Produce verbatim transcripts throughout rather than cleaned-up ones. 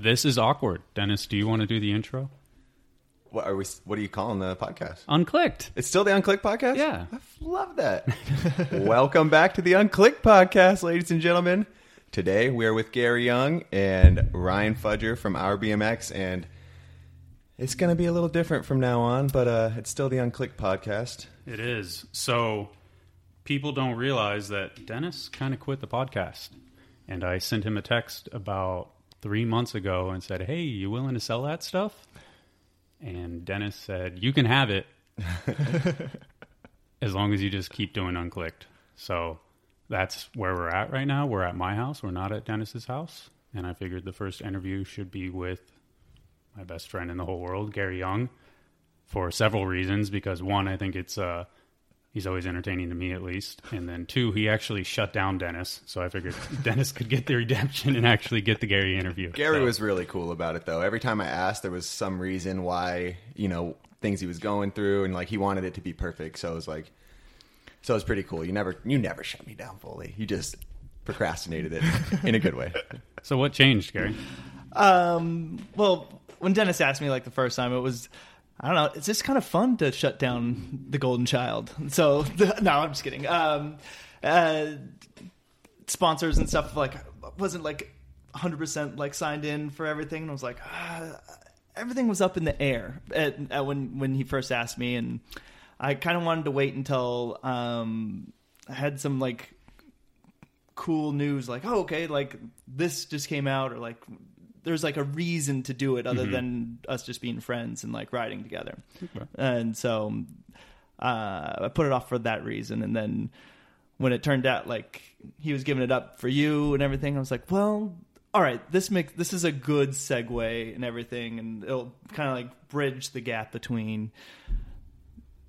This is awkward. Dennis, do you want to do the intro? What are we? What are you calling the podcast? Unclicked. It's still the Unclicked podcast? Yeah. I love that. Welcome back to the Unclicked podcast, ladies and gentlemen. Today, we are with Gary Young and Ryan Fudger from Our B M X, and it's going to be a little different from now on, but uh, it's still the Unclicked podcast. It is. So people don't realize that Dennis kind of quit the podcast, and I sent him a text about three months ago and said, hey, you willing to sell that stuff? And Dennis said, you can have it as long as you just keep doing Unclicked. So that's where we're at right now. We're at my house. We're not at Dennis's house. And I figured the first interview should be with my best friend in the whole world, Gary Young, for several reasons. Because one, I think it's uh, he's always entertaining to me at least. And then two, he actually shut down Dennis. So I figured Dennis could get the redemption and actually get the Gary interview. Gary so. was really cool about it, though. Every time I asked, there was some reason why, you know, things he was going through. And, like, he wanted it to be perfect. So I was like... So it was pretty cool. You never you never shut me down fully. You just procrastinated it in a good way. So what changed, Gary? Um, well, when Dennis asked me like the first time, it was, I don't know, it's just kind of fun to shut down the golden child. So, no, I'm just kidding. Um, uh, sponsors and stuff, like, wasn't like one hundred percent like signed in for everything. And I was like, ah, everything was up in the air at, at when, when he first asked me. And I kind of wanted to wait until um, I had some, like, cool news, like, oh, okay, like, this just came out, or, like, there's, like, a reason to do it other mm-hmm. than us just being friends and, like, riding together. Okay. And so uh, I put it off for that reason. And then when it turned out, like, he was giving it up for you and everything, I was like, well, all right, this makes this is a good segue and everything, and it'll kind of, like, bridge the gap between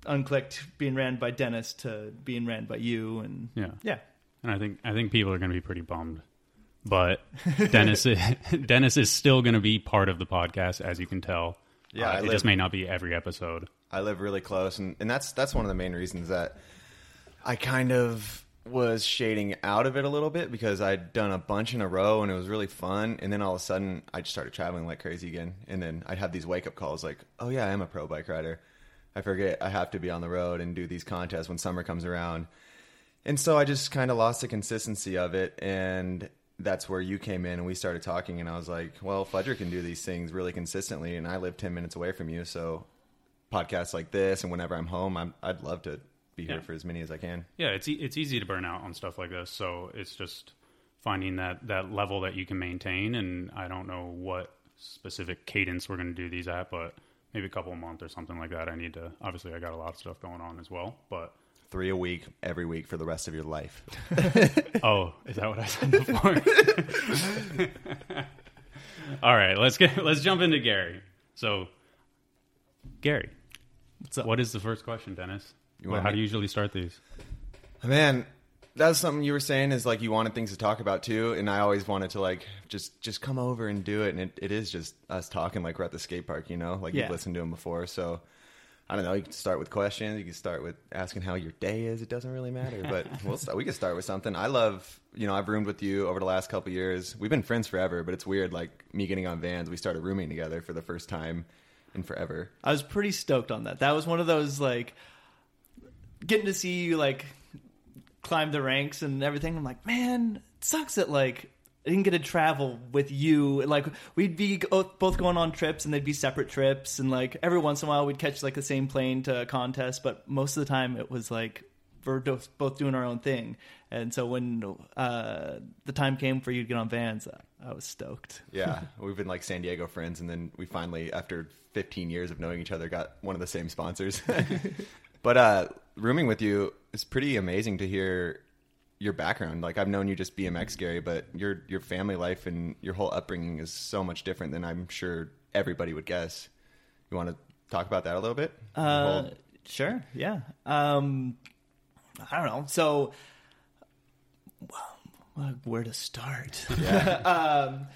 Unclicked being ran by Dennis to being ran by you. And yeah yeah and i think i think people are going to be pretty bummed, but Dennis is, Dennis is still going to be part of the podcast, as you can tell. Yeah uh, it live, just may not be every episode. I live really close, and, and that's that's one of the main reasons that I kind of was shading out of it a little bit, because I'd done a bunch in a row and it was really fun, and then all of a sudden I just started traveling like crazy again, and then I'd have these wake-up calls like, oh yeah, I am a pro bike rider. I forget I have to be on the road and do these contests when summer comes around. And so I just kind of lost the consistency of it. And that's where you came in and we started talking. And I was like, well, Fudger can do these things really consistently. And I live ten minutes away from you. So podcasts like this, and whenever I'm home, I'm, I'd love to be here yeah. for as many as I can. Yeah, it's e- it's easy to burn out on stuff like this. So it's just finding that, that level that you can maintain. And I don't know what specific cadence we're going to do these at, but maybe a couple a month or something like that. I need to, obviously I got a lot of stuff going on as well, but three a week, every week for the rest of your life. Oh, is that what I said before? All right, let's get, let's jump into Gary. So Gary, what's up? What is the first question, Dennis? You well, how me? do you usually start these? Man, that's something you were saying, is like you wanted things to talk about too, and I always wanted to like just just come over and do it, and it, it is just us talking like we're at the skate park, you know, like yeah. you've listened to them before. So I don't know, you can start with questions, you can start with asking how your day is, it doesn't really matter, but we'll start, we can start with something. I love, you know, I've roomed with you over the last couple of years. We've been friends forever, but it's weird, like me getting on Vans, we started rooming together for the first time in forever. I was pretty stoked on that. That was one of those, like, getting to see you like climb the ranks and everything. I'm like, man, it sucks that like I didn't get to travel with you. Like we'd be both going on trips and they'd be separate trips, and like every once in a while we'd catch like the same plane to a contest, but most of the time it was like we're both doing our own thing. And so when uh the time came for you to get on Vans, I was stoked. Yeah, we've been like San Diego friends, and then we finally, after fifteen years of knowing each other, got one of the same sponsors. But uh rooming with you, it's pretty amazing to hear your background. Like I've known you just B M X, Gary, but your your family life and your whole upbringing is so much different than I'm sure everybody would guess. You want to talk about that a little bit? Uh, whole... Sure, yeah. Um, I don't know. So, well, where to start? Yeah, um,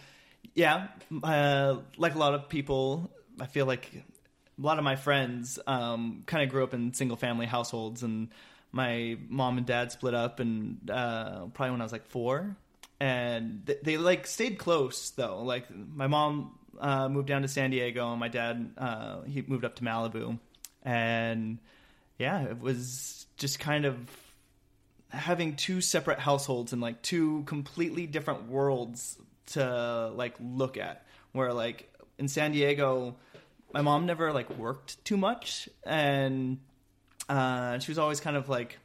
yeah uh, like a lot of people, I feel like a lot of my friends um, kind of grew up in single-family households, and my mom and dad split up, and uh, probably when I was like four, And they, they like stayed close though. Like my mom uh, moved down to San Diego, and my dad uh, he moved up to Malibu. And yeah, it was just kind of having two separate households and like two completely different worlds to like look at. Where like in San Diego, my mom never like worked too much, and uh, she was always kind of like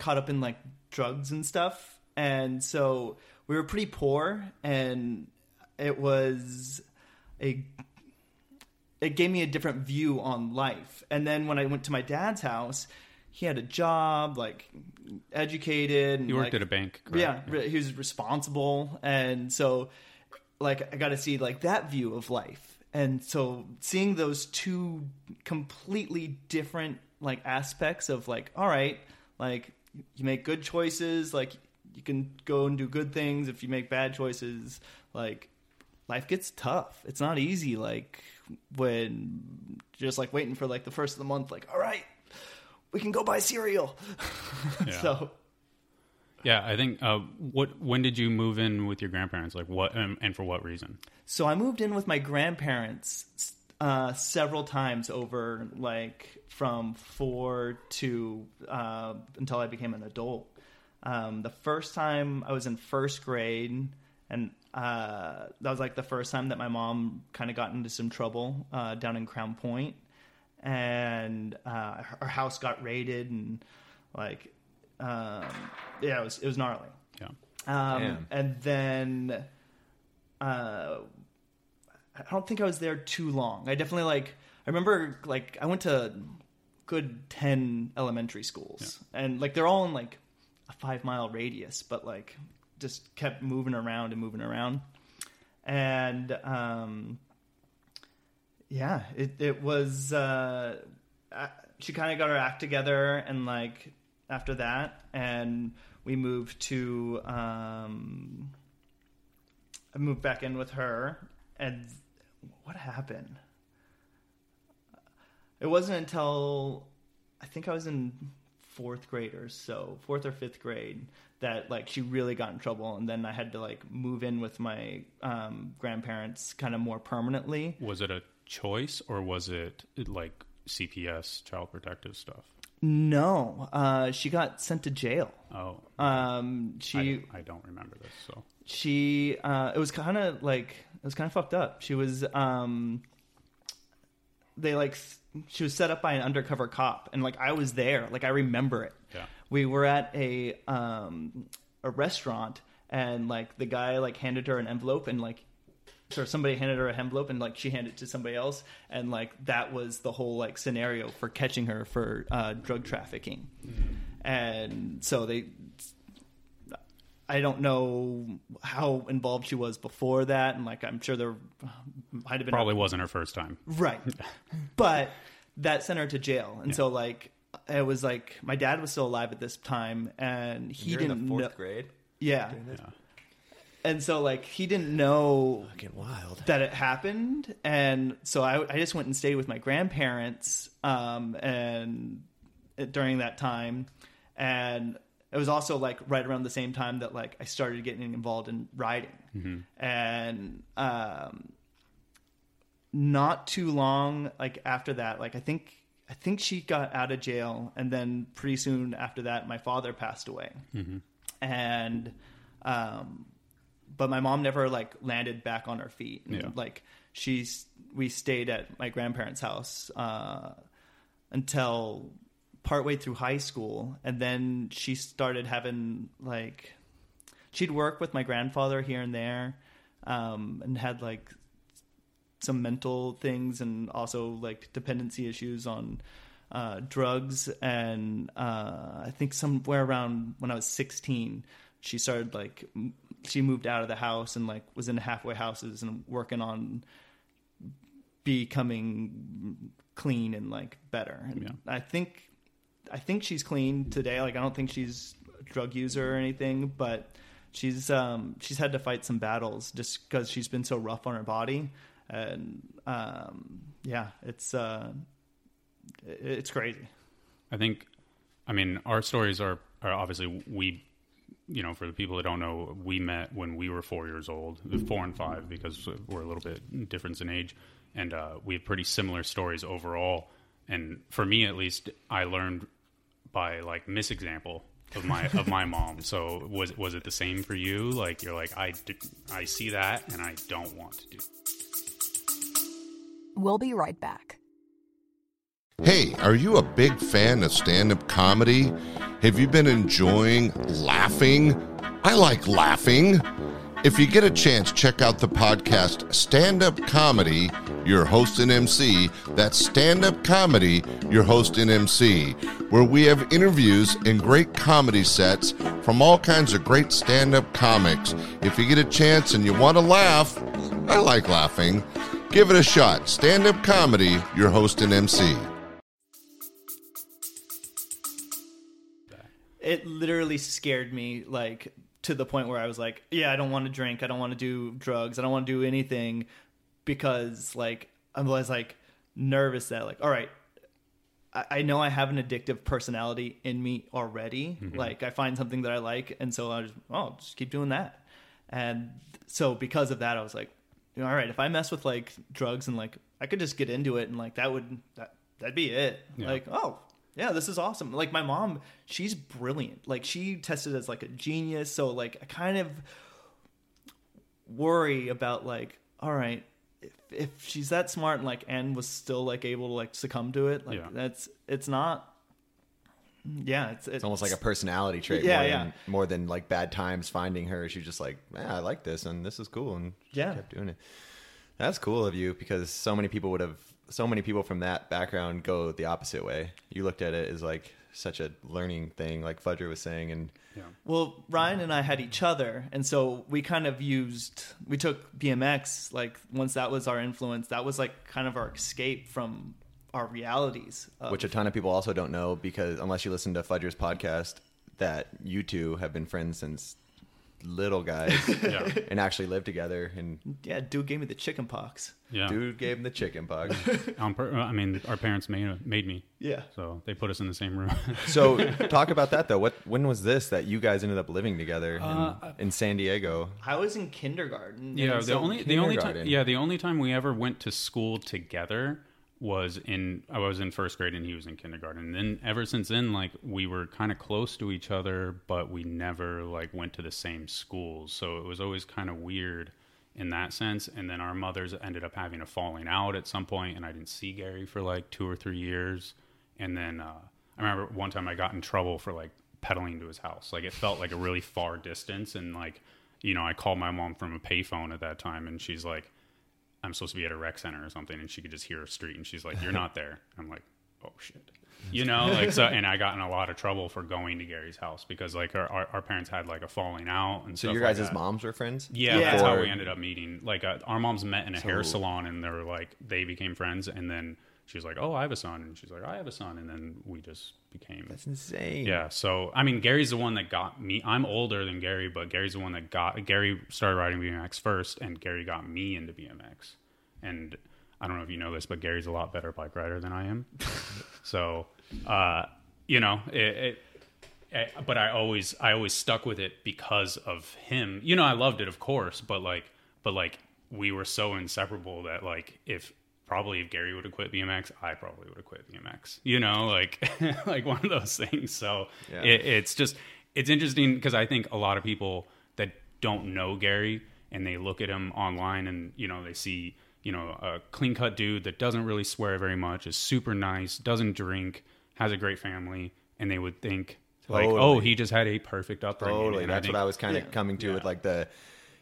caught up in like drugs and stuff. And so we were pretty poor, and it was a, it gave me a different view on life. And then when I went to my dad's house, he had a job, like educated. And he worked like, at a bank. Yeah, yeah. He was responsible. And so like, I got to see like that view of life. And so seeing those two completely different like aspects of like, all right, like you make good choices. Like, you can go and do good things. If you make bad choices, like life gets tough. It's not easy. Like when just like waiting for like the first of the month, like, all right, we can go buy cereal. Yeah. So, yeah, I think, uh, what, when did you move in with your grandparents? Like what, um, and for what reason? So I moved in with my grandparents, uh, several times over, like from four to, uh, until I became an adult. Um, the first time I was in first grade, and uh, that was like the first time that my mom kind of got into some trouble uh, down in Crown Point, and uh, her house got raided, and like, um, yeah, it was it was gnarly. Yeah. Um, and then uh, I don't think I was there too long. I definitely like I remember like I went to good ten elementary schools, yeah. and like they're all in like a five mile radius, but like just kept moving around and moving around. And, um, yeah, it, it was, uh, she kind of got her act together. And like, after that, and we moved to, um, I moved back in with her. And what happened? It wasn't until I think I was in fourth graders, so fourth or fifth grade, that like she really got in trouble, and then I had to like move in with my um grandparents kind of more permanently. Was it a choice, or was it like C P S, child protective stuff? No, uh she got sent to jail. Oh, um she I, I don't remember this. So she uh it was kind of like it was kind of fucked up. She was um they like she was set up by an undercover cop, and like I was there, like I remember it. Yeah. We were at a um a restaurant, and like the guy like handed her an envelope, and like or somebody handed her an envelope, and like she handed it to somebody else, and like that was the whole like scenario for catching her for uh drug trafficking. Mm-hmm. And so they I don't know how involved she was before that, and like I'm sure there might have been probably a... wasn't her first time, right? But that sent her to jail, and yeah. So like it was like my dad was still alive at this time, and he You're didn't in the fourth kn- grade, yeah. yeah. And so like he didn't know fucking wild that it happened, and so I, I just went and stayed with my grandparents, um, and during that time, and. It was also like right around the same time that like I started getting involved in riding. Mm-hmm. And um, not too long like after that, like I think I think she got out of jail, and then pretty soon after that, my father passed away. Mm-hmm. And um, but my mom never like landed back on her feet. And, yeah. Like she's we stayed at my grandparents' house uh, until. Partway through high school, and then she started having like she'd work with my grandfather here and there, um and had like some mental things, and also like dependency issues on uh drugs. And uh I think somewhere around when I was sixteen, she started like m- she moved out of the house, and like was in halfway houses and working on becoming clean and like better. And yeah. I think I think she's clean today. Like, I don't think she's a drug user or anything, but she's um, she's had to fight some battles just because she's been so rough on her body. And um, yeah, it's uh, it's crazy. I think, I mean, our stories are, are obviously we you know, for the people that don't know, we met when we were four years old, four and five, because we're a little bit difference in age. And uh, we have pretty similar stories overall. And for me, at least, I learned by, like, misexample of my of my mom. So was was it the same for you? Like, you're like, I, I see that and I don't want to do. We'll be right back. Hey, are you a big fan of stand-up comedy? Have you been enjoying laughing? I like laughing. If you get a chance, check out the podcast Stand Up Comedy, Your Host and M C. That's Stand Up Comedy, Your Host and M C, where we have interviews and great comedy sets from all kinds of great stand-up comics. If you get a chance and you want to laugh, I like laughing. Give it a shot. Stand Up Comedy, Your Host and M C. It literally scared me, like, to the point where I was like, yeah, I don't want to drink. I don't want to do drugs. I don't want to do anything, because, like, I was, like, nervous that, like, all right, I, I know I have an addictive personality in me already. Mm-hmm. Like, I find something that I like, and so I just, oh, I'll just keep doing that. And so because of that, I was like, all right, if I mess with, like, drugs and, like, I could just get into it and, like, that would, that, that'd be it. Yeah. Like, oh, yeah, this is awesome. Like, my mom, she's brilliant. Like, she tested as, like, a genius. So, like, I kind of worry about, like, all right, if, if she's that smart and, like, and was still, like, able to, like, succumb to it, like, yeah. that's, it's not, yeah. It's, it's, it's almost like a personality trait. Yeah, more yeah. Than, more than, like, bad times finding her. She's just like, man, I like this and this is cool. And she yeah. kept doing it. That's cool of you, because so many people would have, so many people from that background go the opposite way. You looked at it as, like, such a learning thing, like Fudger was saying. And yeah. Well, Ryan and I had each other. And so we kind of used, we took B M X, like, once that was our influence, that was, like, kind of our escape from our realities. Of- Which a ton of people also don't know, because unless you listen to Fudger's podcast, that you two have been friends since little guys yeah. and actually live together. And yeah, dude gave me the chicken pox. Yeah. Dude gave him the chicken pox. I mean, our parents made made me. Yeah. So they put us in the same room. So talk about that though. What, when was this that you guys ended up living together in, uh, in San Diego? I was in kindergarten. Yeah. The only, the only time, yeah, the only time we ever went to school together was in, I was in first grade and he was in kindergarten. And then ever since then, like, we were kind of close to each other, but we never, like, went to the same schools. So it was always kind of weird in that sense. And then our mothers ended up having a falling out at some point, and I didn't see Gary for, like, two or three years. And then uh, I remember one time I got in trouble for, like, pedaling to his house. Like, it felt like a really far distance. And, like, you know, I called my mom from a payphone at that time, and she's like, I'm supposed to be at a rec center or something, and she could just hear a street, and she's like, you're not there. I'm like, oh shit, you know, like, so. And I got in a lot of trouble for going to Gary's house, because, like, our, our, our parents had, like, a falling out. And so your guys' like moms were friends? Yeah, yeah. That's how we ended up meeting. Like, uh, our moms met in a so, hair salon, and they were like, they became friends. And then she's like, oh, I have a son. And she's like, I have a son. And then we just became. That's insane. Yeah. So, I mean, Gary's the one that got me. I'm older than Gary, but Gary's the one that got, Gary started riding B M X first, and Gary got me into B M X. And I don't know if you know this, but Gary's a lot better bike rider than I am. So, uh, you know, it, it, it, but I always, I always stuck with it because of him. You know, I loved it, of course, but like, but like we were so inseparable that, like, if, probably if Gary would have quit B M X, I probably would have quit B M X, you know, like, like one of those things. So yeah. it, it's just, it's interesting, because I think a lot of people that don't know Gary, and they look at him online, and, you know, they see, you know, a clean cut dude that doesn't really swear very much, is super nice, doesn't drink, has a great family. And they would think totally. like, oh, he just had a perfect upbringing. Totally. And That's I think, what I was kind of yeah. coming to yeah. with like the,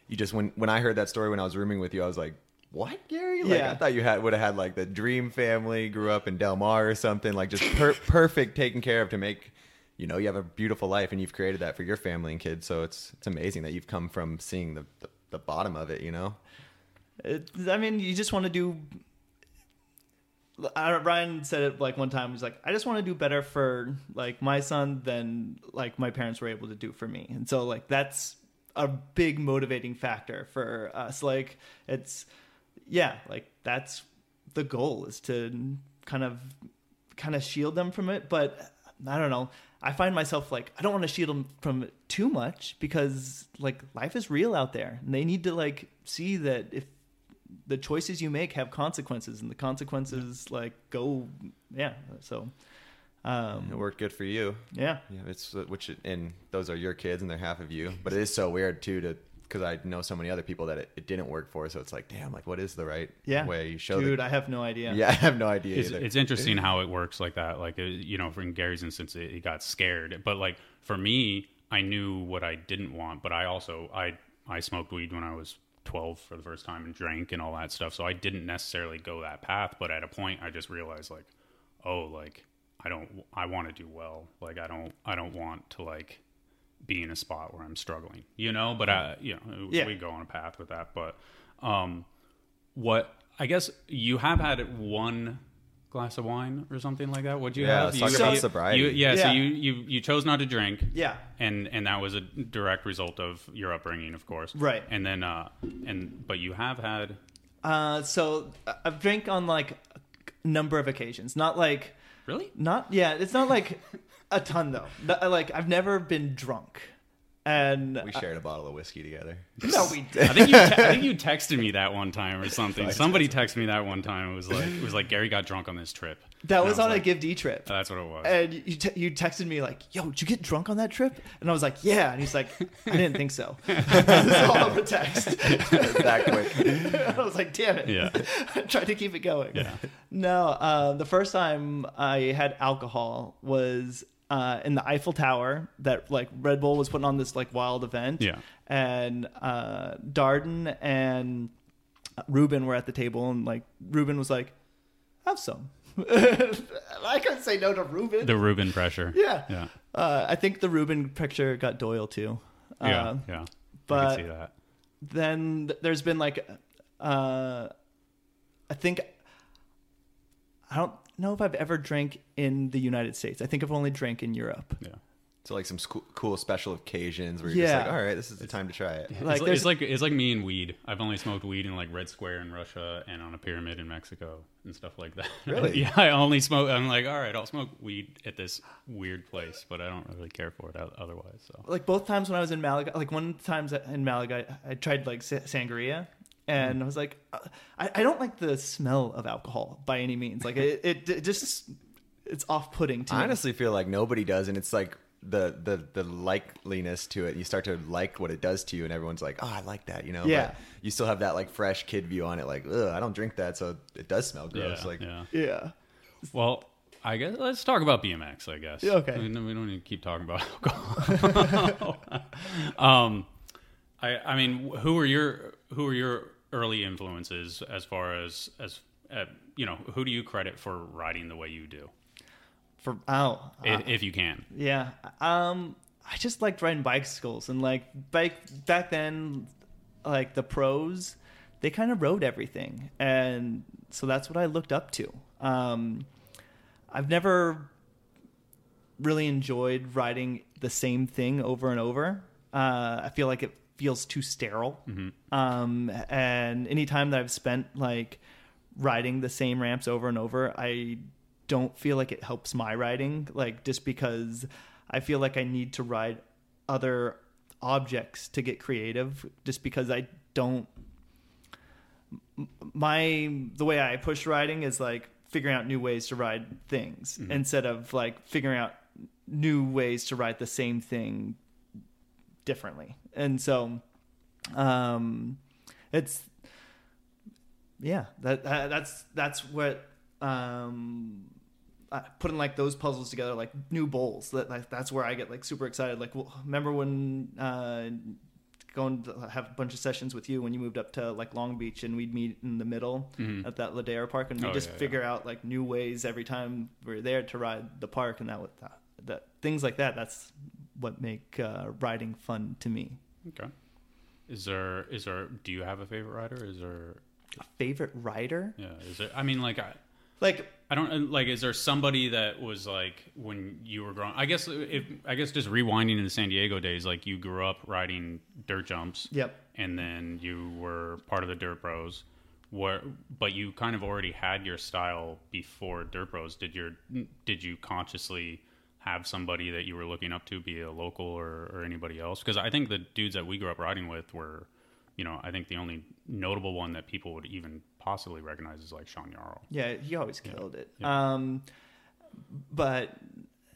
you just, when, when I heard that story, when I was rooming with you, I was like, what, Gary? Like, yeah. I thought you had would have had, like, the dream family, grew up in Del Mar or something, like, just per- perfect taken care of to make, you know, you have a beautiful life, and you've created that for your family and kids. So it's it's amazing that you've come from seeing the, the, the bottom of it, you know? It, I mean, you just want to do... I, Ryan said it, like, one time, he's like, I just want to do better for, like, my son than, like, my parents were able to do for me. And so, like, that's a big motivating factor for us. Like, it's... Yeah, like, that's the goal, is to kind of kind of shield them from it. But I don't know. I find myself like, I don't want to shield them from too much because like life is real out there and they need to like see that if the choices you make have consequences and the consequences yeah. like go. Yeah. So, um, it worked good for you. Yeah. Yeah. It's which, and those are your kids and they're half of you, but it is so weird too to, cause I know so many other people that it, it didn't work for. So it's like, damn, like what is the right yeah. way you show Dude, the, I have no idea. Yeah. I have no idea. It's, it's interesting how it works like that. Like, it, you know, in Gary's instance, it, it got scared, but like for me, I knew what I didn't want, but I also, I, I smoked weed when I was twelve for the first time and drank and all that stuff. So I didn't necessarily go that path, but at a point I just realized like, oh, like I don't, I want to do well. Like I don't, I don't want to like be in a spot where I'm struggling, you know, but I, you know, yeah. we go on a path with that. But, um, what, I guess you have had one glass of wine or something like that. What'd you yeah, have? You, talk about you, sobriety. You, yeah, yeah. So you, you, you chose not to drink. Yeah. And, and that was a direct result of your upbringing, of course. Right. And then, uh, and, but you have had, uh, so I've drank on like a number of occasions, not like, really? Not, yeah. It's not like a ton though. Like I've never been drunk. And we shared a uh, bottle of whiskey together. No, we did. I think you, te- I think you texted me that one time or something. Somebody texted me that one time. It was like, it was like Gary got drunk on this trip. That and was on was a like, Give D trip. That's what it was. And you te- you texted me like, "Yo, did you get drunk on that trip?" And I was like, "Yeah." And he's like, "I didn't think so." That's all over text. That quick. I was like, "Damn it!" Yeah. I tried to keep it going. Yeah. No, uh, the first time I had alcohol was. Uh, in the Eiffel Tower that like Red Bull was putting on this like wild event. Yeah. And uh, Darden and Ruben were at the table and like Ruben was like, have some. I couldn't say no to Ruben. The Ruben pressure. Yeah. Yeah. Uh, I think the Ruben picture got Doyle too. Uh, yeah. Yeah. But I can see that. Then there's been like, uh, I think, I don't know if I've ever drank in the United States. I think I've only drank in Europe. Yeah. So like some sc- cool special occasions where you're yeah. just like, all right, this is the time to try it. Like it's, it's like it's like me and weed. I've only smoked weed in like Red Square in Russia and on a pyramid in Mexico and stuff like that. Really? Yeah, I only smoke. I'm like, all right, I'll smoke weed at this weird place, but I don't really care for it otherwise. So like both times when I was in Malaga, like one time in Malaga, I, I tried like sangria. And I was like, I, I don't like the smell of alcohol by any means. Like it, it, it just, it's off-putting to me. I honestly feel like nobody does. And it's like the, the, the likeliness to it. You start to like what it does to you and everyone's like, oh, I like that, you know? Yeah. But you still have that like fresh kid view on it. Like, ugh, I don't drink that. So it does smell gross. Yeah, like, yeah. yeah. Well, I guess let's talk about B M X, I guess. Yeah, okay. We don't need to keep talking about alcohol. um, I, I mean, who are your, who are your, early influences as far as as uh, you know, who do you credit for riding the way you do for oh if, uh, if you can yeah um I just liked riding bicycles and like bike back then like the pros they kind of rode everything and so that's what I looked up to. um I've never really enjoyed riding the same thing over and over. uh I feel like it feels too sterile. Mm-hmm. Um, and any time that I've spent like riding the same ramps over and over, I don't feel like it helps my riding. Like just because I feel like I need to ride other objects to get creative just because I don't, my, the way I push riding is like figuring out new ways to ride things mm-hmm. instead of like figuring out new ways to ride the same thing differently. And so, um, it's, yeah, that, that that's, that's what, um, I, putting like those puzzles together, like new bowls that like, that's where I get like super excited. Like, well, remember when, uh, going to have a bunch of sessions with you when you moved up to like Long Beach and we'd meet in the middle mm-hmm. at that Ladera Park and we oh, just yeah, figure yeah. out like new ways every time we're there to ride the park and that with that, that things like that. That's what make uh, riding fun to me. Okay. Is there, is there, do you have a favorite rider? Is there a favorite rider? Yeah. Is there, I mean, like, I, like, I don't like, is there somebody that was like when you were growing, I guess if, I guess just rewinding in the San Diego days, like you grew up riding dirt jumps. Yep. And then you were part of the Dirt Bros where, but you kind of already had your style before Dirt Bros. Did your, did you consciously have somebody that you were looking up to, be a local or, or anybody else? Because I think the dudes that we grew up riding with were, you know, I think the only notable one that people would even possibly recognize is like Sean Yarrow. Yeah, he always killed yeah. it. Yeah. Um, but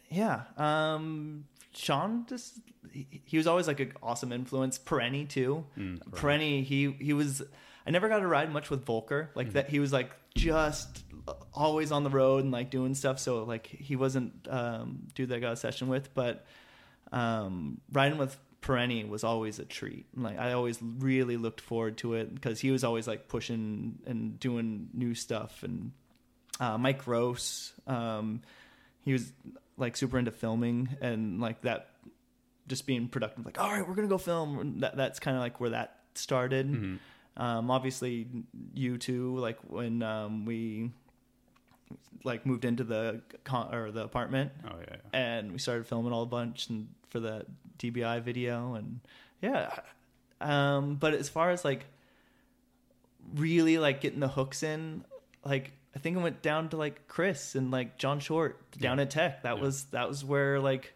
yeah, um, Sean just, he, he was always like an awesome influence. Perenni too. Mm, right. Perenni, he, he was, I never got to ride much with Volker. Like mm-hmm. that, he was like just always on the road and like doing stuff. So like he wasn't um, dude that I got a session with, but um, riding with Perenni was always a treat. Like I always really looked forward to it because he was always like pushing and doing new stuff. And uh, Mike Gross, um, he was like super into filming and like that, just being productive. Like, all right, we're gonna go film. That, that's kind of like where that started. Mm-hmm. Um, obviously you two, like when, um, we like moved into the con- or the apartment oh, yeah, yeah. and we started filming all a bunch and for the D B I video and yeah. Um, but as far as like really like getting the hooks in, like I think I went down to like Chris and like John Short down yeah. at Tech. That yeah. was, that was where like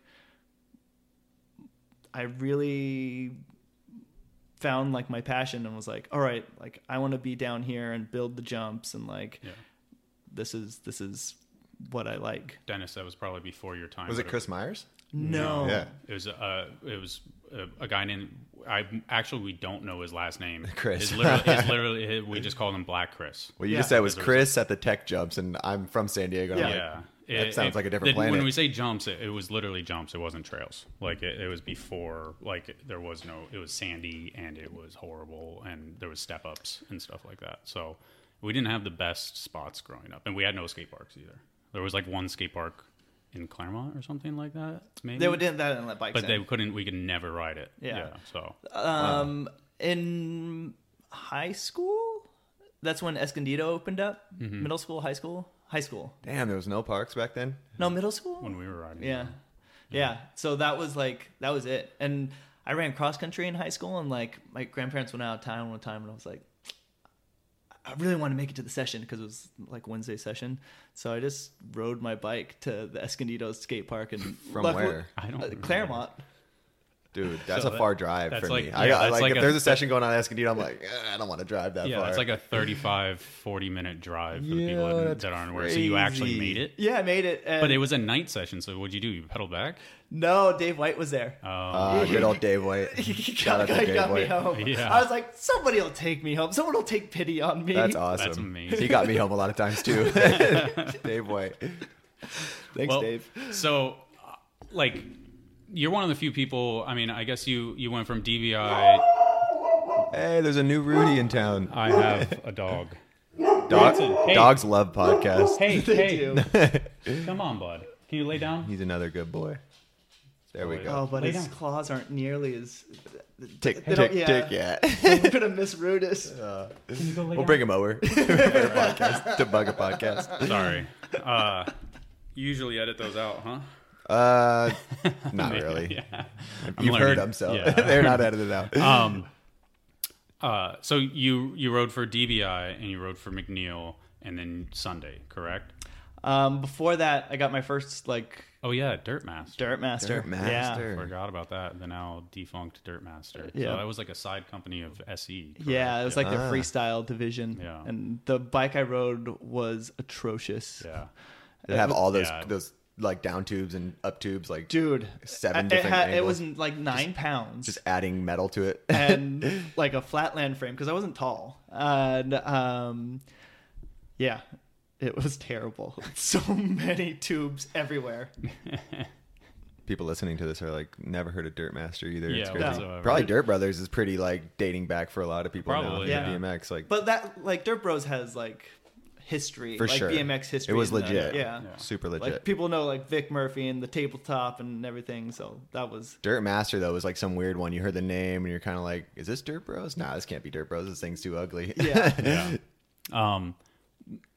I really found like my passion and was like, all right, like I want to be down here and build the jumps and like yeah. this is this is what I like. Dennis, that was probably before your time. Was it Chris it, Myers? No. Yeah. It was uh it was a, a guy named I actually we don't know his last name. Chris. His literally, his literally his, we just called him Black Chris. Well, you yeah. just said it was Chris at the Tech jumps and I'm from San Diego. Yeah. Like, yeah. That it, sounds it, like a different the, planet. When we say jumps, it, it was literally jumps. It wasn't trails. Like it, it was before. Like it, there was no. It was sandy and it was horrible, and there was step ups and stuff like that. So we didn't have the best spots growing up, and we had no skate parks either. There was like one skate park in Claremont or something like that. Maybe they would that didn't let bikes, but in. They couldn't. We could never ride it. Yeah. yeah so um, wow. in high school, that's when Escondido opened up. Mm-hmm. Middle school, high school. High school. Damn, there was no parks back then? No, middle school? When we were riding. Yeah. yeah. Yeah. So that was like, that was it. And I ran cross country in high school and like my grandparents went out of town one time and I was like, I really want to make it to the session because it was like Wednesday session. So I just rode my bike to the Escondido skate park and from luckily, where? I don't uh, Claremont. Dude, that's so a that, far drive for like, me. Yeah, I got, like, like if a, there's a session going on at Escondido, I'm like, eh, I don't want to drive that yeah, far. Yeah, it's like a thirty-five, forty minute drive for yeah, the people that, that aren't aware. So you actually made it? Yeah, I made it. And but it was a night session, so what'd you do? You pedaled back? No, Dave White was there. Oh, uh, good old Dave White. He got, got Dave White. Me home. Yeah. I was like, somebody will take me home. Someone will take pity on me. That's awesome. That's amazing. He got me home a lot of times, too. Dave White. Thanks, well, Dave. So, like... You're one of the few people, I mean, I guess you, you went from D V I. Hey, there's a new Rudy in town. I have a dog. Dog hey. Dogs love podcasts. Hey, hey. Come on, bud. Can you lay down? He's another good boy. There we go. Oh, but lay his down. Claws aren't nearly as... Tick, tick, tick, yeah. We could have missed Rudis. Uh, we'll down? Bring him over podcast, to bug a podcast. Sorry. Uh, you usually edit those out, huh? Uh, not Maybe, really. Yeah. You've heard them, so yeah. They're not edited out. um, uh, so you you rode for D B I and you rode for McNeil and then Sunday, correct? Um, before that, I got my first like. Oh yeah, Dirtmaster. Dirtmaster. Dirtmaster. Yeah. Forgot about that. The now defunct Dirtmaster. Yeah. So that was like a side company of S E. Correct? Yeah, it was like ah. their freestyle division. Yeah. And the bike I rode was atrocious. Yeah. They have all those yeah. those. Like down tubes and up tubes, like dude, seven different. It, had, it was like nine just, pounds. Just adding metal to it, and like a flatland frame because I wasn't tall. And um, yeah, it was terrible. So many tubes everywhere. People listening to this are like, never heard of Dirtmaster either. Yeah, it's crazy. No. Probably Dirt Brothers is pretty like dating back for a lot of people probably, now. Yeah, B M X like, but that like Dirt Bros has like. History for like sure. B M X history. It was legit, the, yeah. yeah, super legit. Like people know like Vic Murphy and the tabletop and everything. So that was Dirtmaster though was like some weird one. You heard the name and you're kind of like, is this Dirt Bros? Nah, this can't be Dirt Bros. This thing's too ugly. Yeah. yeah. Um.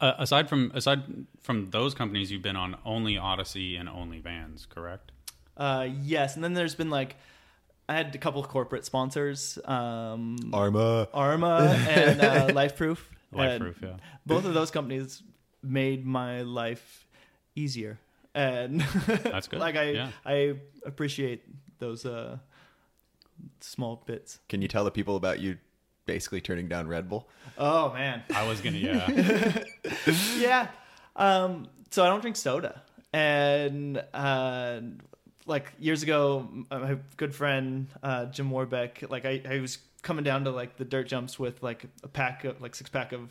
Uh, aside from aside from those companies, you've been on only Odyssey and only Vans, correct? Uh, yes. And then there's been like. I had a couple of corporate sponsors. Um, Arma, Arma, and uh, LifeProof. LifeProof, yeah. Both of those companies made my life easier. And that's good. Like I, yeah. I appreciate those uh, small bits. Can you tell the people about you basically turning down Red Bull? Oh man, I was gonna yeah, yeah. Um, so I don't drink soda, and uh, like years ago, my good friend uh, Jim Warbeck, like I, I was coming down to like the dirt jumps with like a pack of like six pack of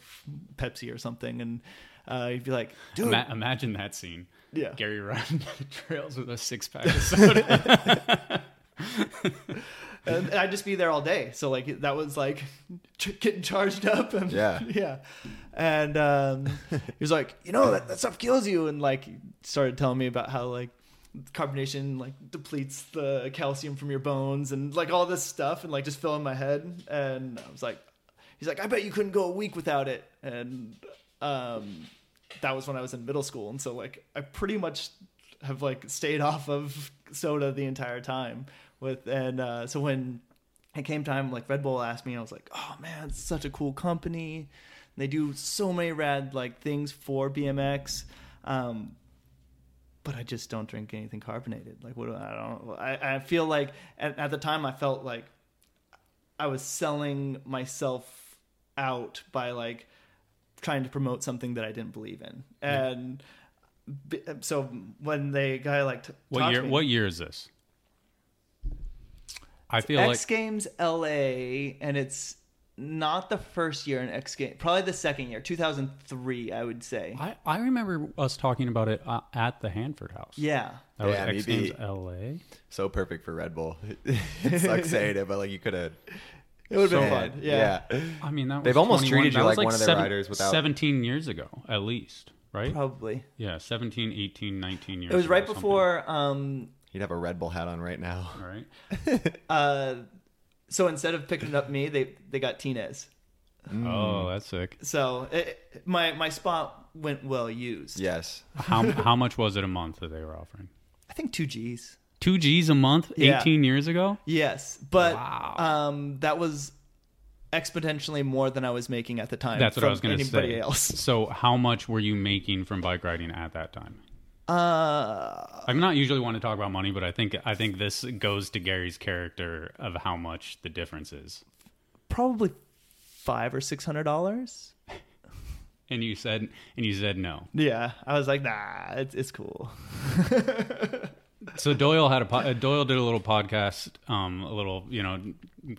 Pepsi or something, and uh, he'd be like, "Dude, Ima- imagine that scene." Yeah, Gary riding the trails with a six pack of soda, and I'd just be there all day. So like that was like ch- getting charged up. And, yeah, yeah. And um, he was like, you know, that, that stuff kills you, and like started telling me about how like carbonation like depletes the calcium from your bones and like all this stuff, and like just fell in my head. And I was like, he's like, I bet you couldn't go a week without it. And um. that was when I was in middle school. And so like, I pretty much have like stayed off of soda the entire time with, and, uh, so when it came time, like Red Bull asked me, I was like, oh man, it's such a cool company. And they do so many rad like things for B M X. Um, but I just don't drink anything carbonated. Like what do I don't, I, I feel like at, at the time I felt like I was selling myself out by like, trying to promote something that I didn't believe in. And yeah. so when they guy like t- what year me, what year is this? I feel X like X Games L A, and it's not the first year in X Games, probably the second year, two thousand three, I would say. I, I remember us talking about it uh, at the Hanford House. Yeah. That yeah, was X Games L A. So perfect for Red Bull. It sucks saying it, but like you could have It would have been so fun. Yeah. yeah. I mean, that was They've almost treated you like, like one of their seven, riders without... seventeen years ago, at least, right? Probably. Yeah, seventeen, eighteen, nineteen years ago. It was ago right before... Um, He'd have a Red Bull hat on right now. All right. uh, so instead of picking up me, they, they got Tinez. Mm. Oh, that's sick. So it, my my spot went well used. Yes. how How much was it a month that they were offering? I think two G's. Two G's a month, eighteen yeah. years ago? Yes, but wow. um, that was exponentially more than I was making at the time. That's what I was going to say. Anybody else. So how much were you making from bike riding at that time? Uh, I'm not usually one to talk about money, but I think I think this goes to Gary's character of how much the difference is. Probably five or six hundred dollars. And you said and you said no. Yeah, I was like, nah, it's it's cool. So Doyle had a po- Doyle did a little podcast, um, a little you know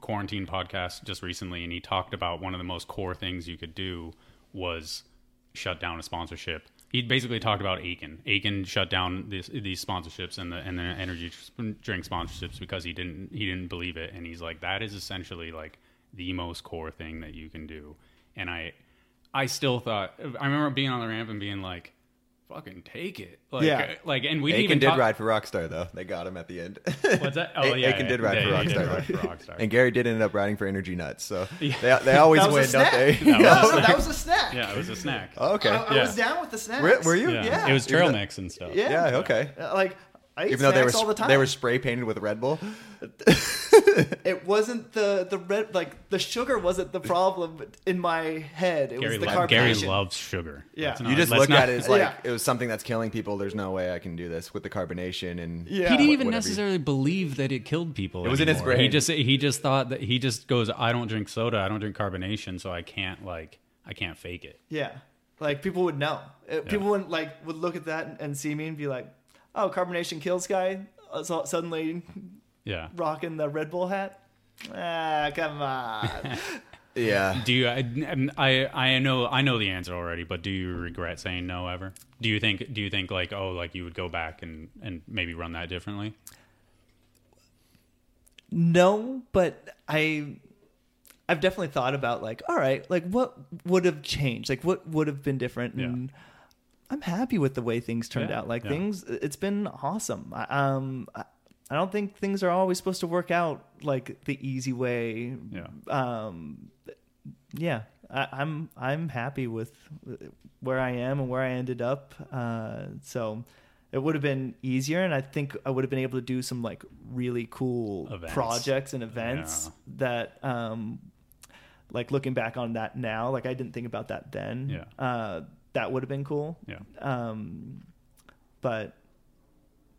quarantine podcast just recently, and he talked about one of the most core things you could do was shut down a sponsorship. He basically talked about Aiken. Aiken shut down this, these sponsorships and the and the energy drink sponsorships because he didn't he didn't believe it, and he's like that is essentially like the most core thing that you can do. And I I still thought I remember being on the ramp and being like. Fucking take it, like, yeah. Like, and we Aiken even did talk- ride for Rockstar though. They got him at the end. What's that? Oh, a- yeah, Aiken yeah, did ride, yeah, for did ride for Rockstar, and Gary did end up riding for Energy Nuts. So yeah. they they always win, don't they? That was, no, a that was a snack. Yeah, it was a snack. Oh, okay, I, I yeah. was down with the snacks. Were, were you? Yeah. yeah, it was trail mix and stuff. Yeah, yeah, yeah. okay. Uh, like, I ate even though they were all the time. They were spray painted with Red Bull. It wasn't the the red like the sugar wasn't the problem in my head. It Gary was the lo- carbonation. Gary loves sugar. Yeah, not, you just look not, at it as like yeah. it was something that's killing people. There's no way I can do this with the carbonation and. Yeah. He didn't even necessarily you... believe that it killed people. It was anymore. In his brain. He just he just thought that he just goes. I don't drink soda. I don't drink carbonation, so I can't like I can't fake it. Yeah, like people would know. Yeah. People would like would look at that and see me and be like, "Oh, carbonation kills guy." So suddenly. Yeah, rocking the Red Bull hat. Ah, come on. yeah. Do you? I, I I know I know the answer already, but do you regret saying no ever? Do you think Do you think like oh like you would go back and, and maybe run that differently? No, but I I've definitely thought about like all right like what would have changed like what would have been different and. Yeah. I'm happy with the way things turned yeah, out. Like yeah. things, it's been awesome. I, um. I, I don't think things are always supposed to work out like the easy way. Yeah. Um, yeah. I, I'm I'm happy with where I am and where I ended up. Uh, so it would have been easier, and I think I would have been able to do some like really cool events. projects and events yeah. that, um, like looking back on that now, like I didn't think about that then. Yeah. Uh, that would have been cool. Yeah. Um, but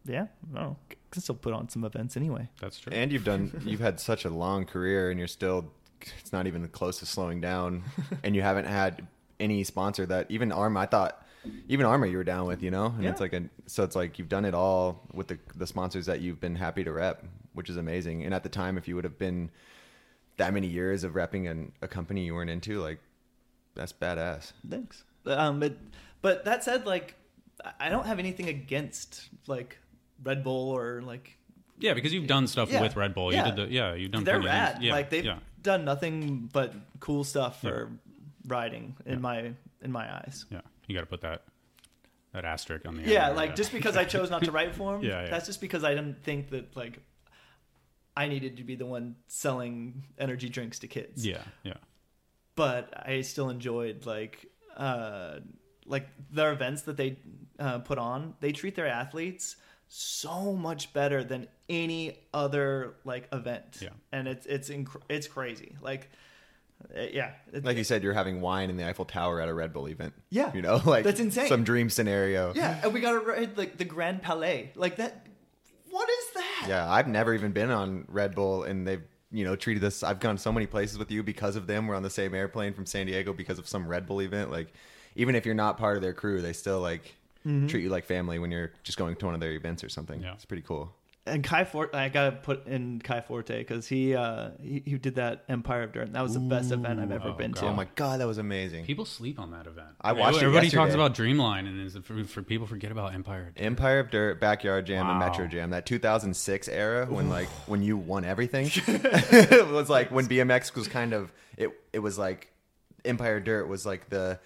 yeah, I don't know. I can still put on some events anyway. That's true. And you've done, you've had such a long career, and you're still, it's not even close to slowing down, and you haven't had any sponsor that even Arma, I thought, even Arma you were down with, you know? And yeah. it's like a, so it's like you've done it all with the the sponsors that you've been happy to rep, which is amazing. And at the time, if you would have been that many years of repping an, a company you weren't into, like, that's badass. Thanks. Um, but, but that said, like, I don't have anything against, like, Red Bull or, like... Yeah, because you've done stuff yeah. with Red Bull. Yeah. You did the, yeah, you've done... They're rad. Yeah, like, they've yeah. done nothing but cool stuff yeah. for riding in yeah. my in my eyes. Yeah, you got to put that that asterisk on the end. Yeah, like, yeah. just because I chose not to write for them, yeah, yeah. that's just because I didn't think that, like, I needed to be the one selling energy drinks to kids. Yeah, yeah. But I still enjoyed, like... Uh, like their events that they uh, put on, they treat their athletes so much better than any other like event. Yeah. And it's, it's, inc- it's crazy. Like, uh, yeah. It, like you said, you're having wine in the Eiffel Tower at a Red Bull event. Yeah. You know, like that's insane. Some dream scenario. Yeah. And we got to ride like the Grand Palais like that. What is that? Yeah. I've never even been on Red Bull and they've, you know, treated us. I've gone so many places with you because of them. We're on the same airplane from San Diego because of some Red Bull event. Like, even if you're not part of their crew, they still like mm-hmm. treat you like family when you're just going to one of their events or something. Yeah. It's pretty cool. And Kai Forte, I got to put in Kai Forte because he, uh, he he did that Empire of Dirt. And that was Ooh, the best event I've ever oh been God. to. Oh, my God. That was amazing. People sleep on that event. I watched Everybody it yesterday. Talks about Dreamline, and is for, for people forget about Empire of Dirt. Empire of Dirt, Backyard Jam, wow. and Metro Jam. That two thousand six era when, Ooh. like, when you won everything. It was like when B M X was kind of, it, it was like Empire of Dirt was like the...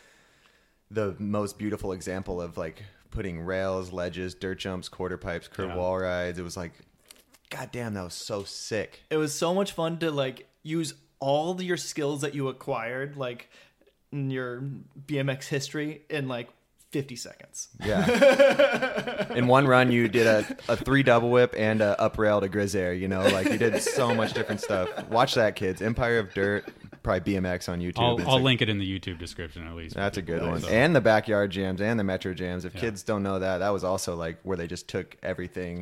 the most beautiful example of like putting rails, ledges, dirt jumps, quarter pipes, curb yeah. wall rides. It was like, goddamn, that was so sick. It was so much fun to like use all the, your skills that you acquired, like in your B M X history in like fifty seconds. Yeah. In one run, you did a, a three double whip and a up rail to Grizz Air, you know, like you did so much different stuff. Watch that, kids. Empire of Dirt. Probably B M X on YouTube. I'll, I'll like, link it in the YouTube description at least. That's a good one. So. And the Backyard Jams and the Metro Jams. If yeah. kids don't know that, that was also like where they just took everything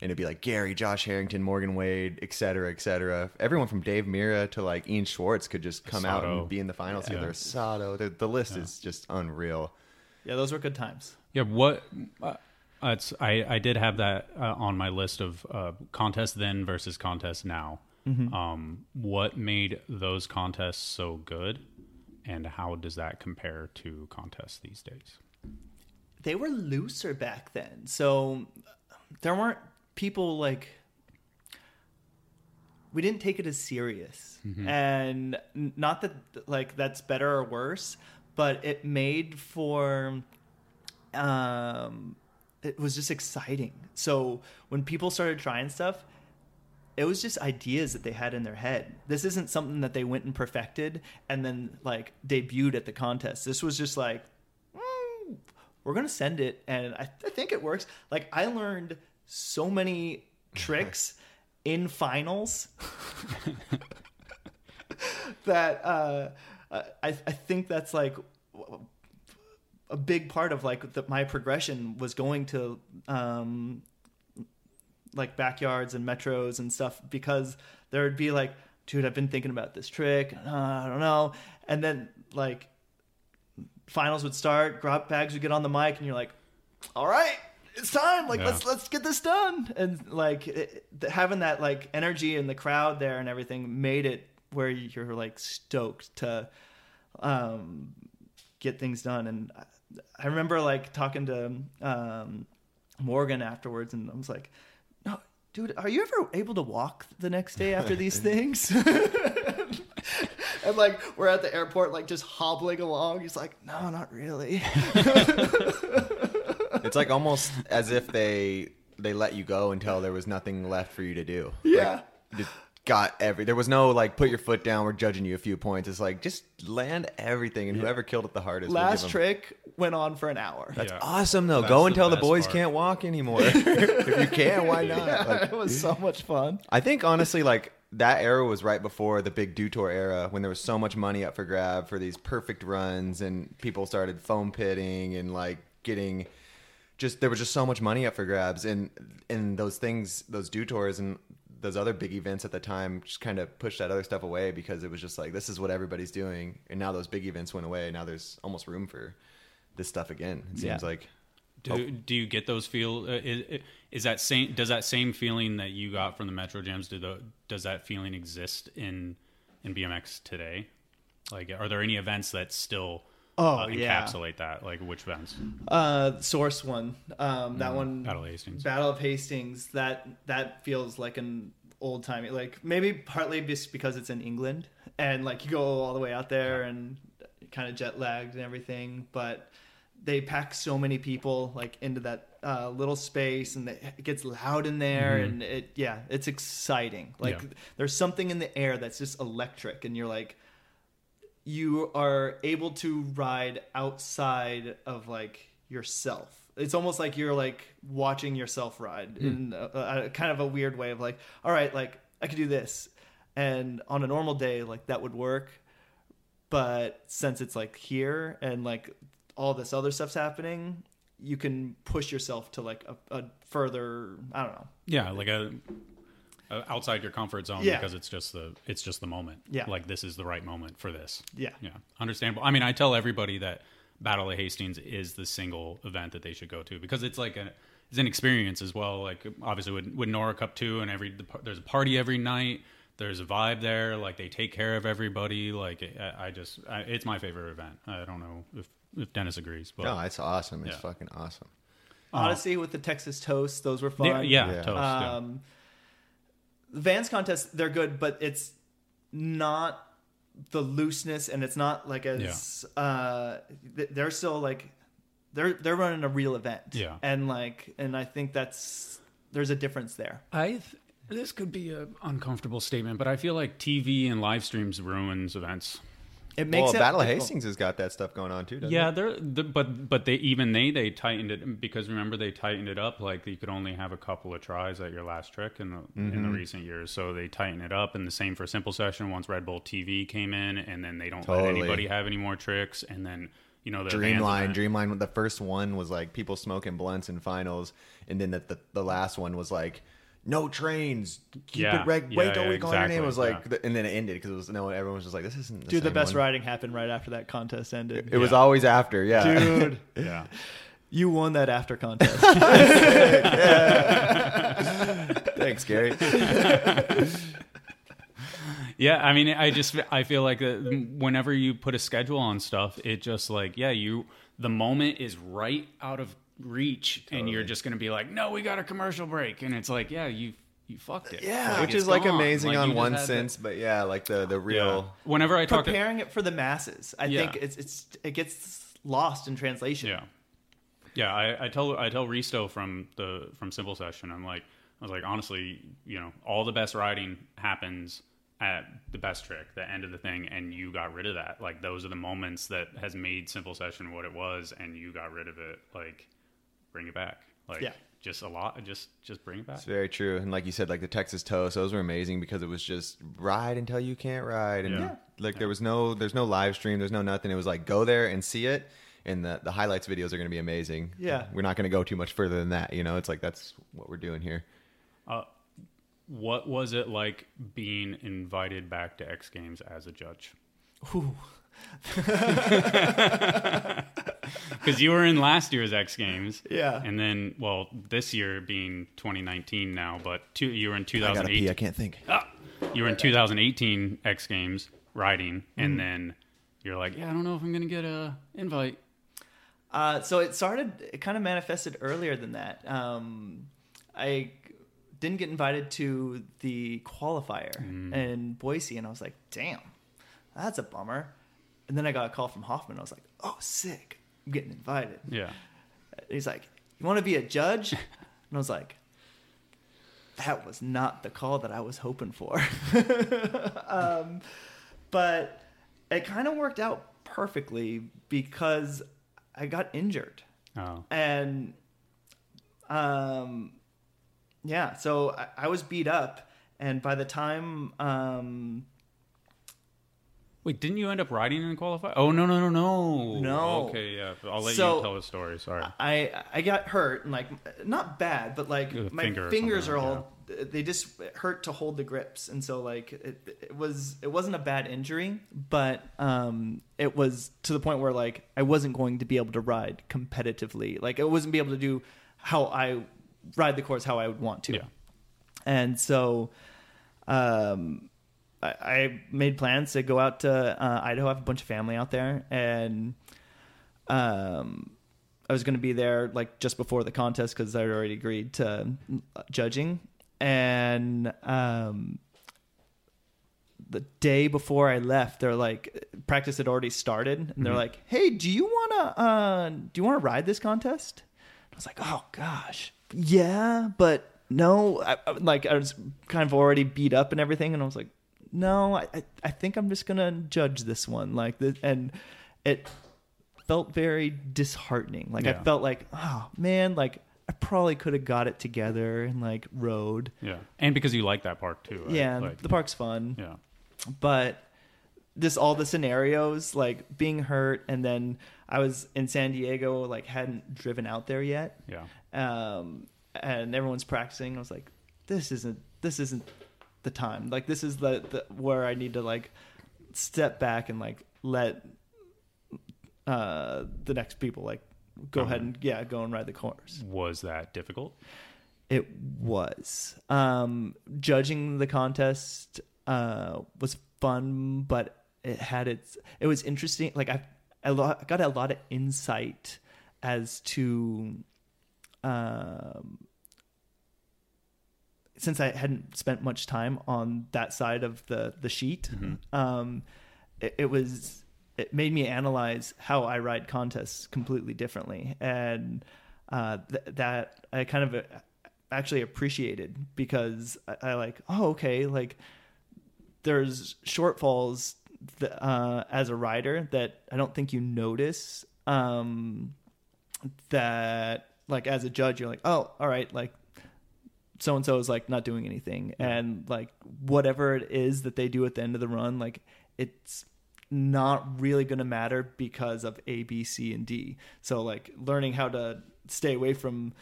and it'd be like Gary, Josh Harrington, Morgan Wade, et cetera, et cetera. Everyone from Dave Mira to like Ian Schwartz could just come Sato. out and be in the finals yeah. together. Sato. The, the list yeah. is just unreal. Yeah, those were good times. Yeah, what... Uh, it's, I, I did have that uh, on my list of uh, contest then versus contest now. Mm-hmm. Um, what made those contests so good, and how does that compare to contests these days? They were looser back then, so there weren't people like we didn't take it as serious, mm-hmm. and not that like that's better or worse, but it made for um, it was just exciting. So when people started trying stuff. It was just ideas that they had in their head. This isn't something that they went and perfected and then like debuted at the contest. This was just like, mm, we're going to send it. And I, th- I think it works. Like I learned so many tricks in finals that uh, I, I think that's like a big part of like the, my progression was going to, um, like backyards and metros and stuff, because there would be like, dude, I've been thinking about this trick. Uh, I don't know. And then like finals would start, grab bags would get on the mic and you're like, all right, it's time. Like, yeah. let's, let's get this done. And like it, having that like energy in the crowd there and everything made it where you're like stoked to, um, get things done. And I, I remember like talking to, um, Morgan afterwards and I was like, no, dude, are you ever able to walk the next day after these things? And like, we're at the airport, like just hobbling along. He's like, no, not really. It's like almost as if they, they let you go until there was nothing left for you to do. Yeah. Like, just got every, there was no like, put your foot down. We're judging you a few points. It's like, just land everything. And yeah. whoever killed it the hardest. Last them- trick. Went on for an hour. That's yeah. awesome, though. That's Go until the, the boys part. Can't walk anymore. If you can, why not? Yeah, like, it was so much fun. I think, honestly, like that era was right before the big do tour era when there was so much money up for grab for these perfect runs and people started foam pitting and like getting just there was just so much money up for grabs, and and those things, those do tours and those other big events at the time just kind of pushed that other stuff away because it was just like, this is what everybody's doing. And now those big events went away. Now there's almost room for this stuff again. It seems yeah. like. Do, oh. do you get those feel? Uh, is, is that same? Does that same feeling that you got from the Metro Jams? Do the does that feeling exist in in B M X today? Like, are there any events that still oh, uh, encapsulate yeah. that? Like, which events? Uh, Source one, um, that mm, one, Battle of Hastings. Battle of Hastings. That that feels like an old timey. Like maybe partly just because it's in England and like you go all the way out there and kind of jet lagged and everything, but. They pack so many people like into that uh, little space, and it gets loud in there, mm-hmm. and it yeah, it's exciting. Like yeah. there's something in the air that's just electric, and you're like, you are able to ride outside of like yourself. It's almost like you're like watching yourself ride mm. in a, a kind of a weird way of like, all right, like I could do this, and on a normal day like that would work, but since it's like here and like. All this other stuff's happening, you can push yourself to like a, a further, I don't know. Yeah. Like a, a outside your comfort zone yeah. because it's just the, it's just the moment. Yeah. Like this is the right moment for this. Yeah. Yeah. Understandable. I mean, I tell everybody that Battle of Hastings is the single event that they should go to because it's like a, it's an experience as well. Like obviously with, with Nora Cup two and every, the, there's a party every night. There's a vibe there. Like they take care of everybody. Like I, I just, I, it's my favorite event. I don't know if, If Dennis agrees, but no, it's awesome. It's yeah. fucking awesome. Odyssey uh, with the Texas Toast, those were fun. Yeah, yeah. Toast. Um, yeah. Vans contest, they're good, but it's not the looseness, and it's not like as yeah. uh, they're still like they're they're running a real event. Yeah, and like, and I think that's there's a difference there. I th- this could be an uncomfortable statement, but I feel like T V and live streams ruins events. It makes well, it Battle of Hastings has got that stuff going on too, doesn't yeah, it? Yeah, they're, but but they even they they tightened it because remember they tightened it up like you could only have a couple of tries at your last trick in the mm-hmm. in the recent years. So they tightened it up, and the same for Simple Session once Red Bull T V came in, and then they don't totally. let anybody have any more tricks, and then. You know, the Dreamline, Dreamline, the first one was like people smoking blunts in finals, and then the the, the last one was like. No trains. Keep yeah. it right. Yeah, wait till yeah, we call exactly. your name. It was like, yeah. and then it ended because it was no. Everyone was just like, this isn't. The Dude, same the best one. Riding happened right after that contest ended. It yeah. was always after. Yeah, dude. yeah, you won that after contest. Thanks, Gary. yeah, I mean, I just I feel like whenever you put a schedule on stuff, it just like yeah, you the moment is right out of. Reach totally. And you're just gonna be like, no, we got a commercial break, and it's like, yeah, you you fucked it, yeah, like, which is like gone. Amazing like, on one sense, it. But yeah, like the the real. Yeah. Whenever I talk preparing to... it for the masses, I yeah. think it's it's it gets lost in translation. Yeah, yeah. I, I tell I tell Risto from the from Simple Session, I'm like, I was like, honestly, you know, all the best riding happens at the best trick, the end of the thing, and you got rid of that. Like those are the moments that has made Simple Session what it was, and you got rid of it, like. Bring it back. Like yeah. just a lot. Just just bring it back. It's very true. And like you said, like the Texas Toast, those were amazing because it was just ride until you can't ride. And yeah. like yeah. there was no there's no live stream, there's no nothing. It was like go there and see it. And the, the highlights videos are gonna be amazing. Yeah. We're not gonna go too much further than that. You know, it's like that's what we're doing here. Uh what was it like being invited back to X Games as a judge? Ooh. Because you were in last year's X Games, yeah, and then well, this year being twenty nineteen now, but two, you were in two thousand eighteen. I, pee, I can't think. Ah, you were in two thousand eighteen X Games riding, and mm. then you're like, yeah, I don't know if I'm gonna get a invite. Uh, so it started, it kind of manifested earlier than that. Um, I didn't get invited to the qualifier mm. in Boise, and I was like, damn, that's a bummer. And then I got a call from Hoffman. I was like, oh, sick. I'm getting invited. Yeah. He's like, you want to be a judge? And I was like, that was not the call that I was hoping for. um, but it kind of worked out perfectly because I got injured. Oh. And um, yeah, so I, I was beat up. And by the time um, Wait, didn't you end up riding in qualify? Oh, no, no, no, no. No. Okay, yeah. I'll let so, you tell the story. Sorry. I, I got hurt, and, like, not bad, but, like, a my finger fingers are all... Yeah. They just hurt to hold the grips, and so, like, it, it, was, it wasn't a bad injury, but um, it was to the point where, like, I wasn't going to be able to ride competitively. Like, I wasn't be able to do how I... ride the course how I would want to. Yeah. And so... um. I made plans to go out to uh, Idaho. I have a bunch of family out there, and um, I was going to be there like just before the contest because I already agreed to judging. And um, the day before I left, they're like, practice had already started, and they're mm-hmm. like, "Hey, do you want to uh, do you want to ride this contest?" And I was like, "Oh gosh, yeah, but no." I, I, like I was kind of already beat up and everything, and I was like, no, I I think I'm just gonna judge this one, like this, and it felt very disheartening. Like yeah. I felt like, oh man, like I probably could have got it together and like rode. Yeah, and because you like that park too. Right? Yeah, like, the park's fun. Yeah, but this all the scenarios, like being hurt, and then I was in San Diego, like hadn't driven out there yet. Yeah, um, and everyone's practicing. I was like, this isn't this isn't. the time, like this is the, the where I need to like step back and like let uh the next people like go um, ahead and yeah go and ride the course. Was that difficult? It was um judging the contest uh was fun, but it had its it was interesting. Like I I got a lot of insight as to um since I hadn't spent much time on that side of the, the sheet, mm-hmm. um, it, it was, it made me analyze how I ride contests completely differently. And, uh, th- that I kind of actually appreciated because I, I like, oh, okay. Like there's shortfalls, th- uh, as a rider that I don't think you notice, um, that like as a judge, you're like, oh, all right. Like, so-and-so is like not doing anything, and like whatever it is that they do at the end of the run, like it's not really going to matter because of A, B, C, and D. So like learning how to stay away from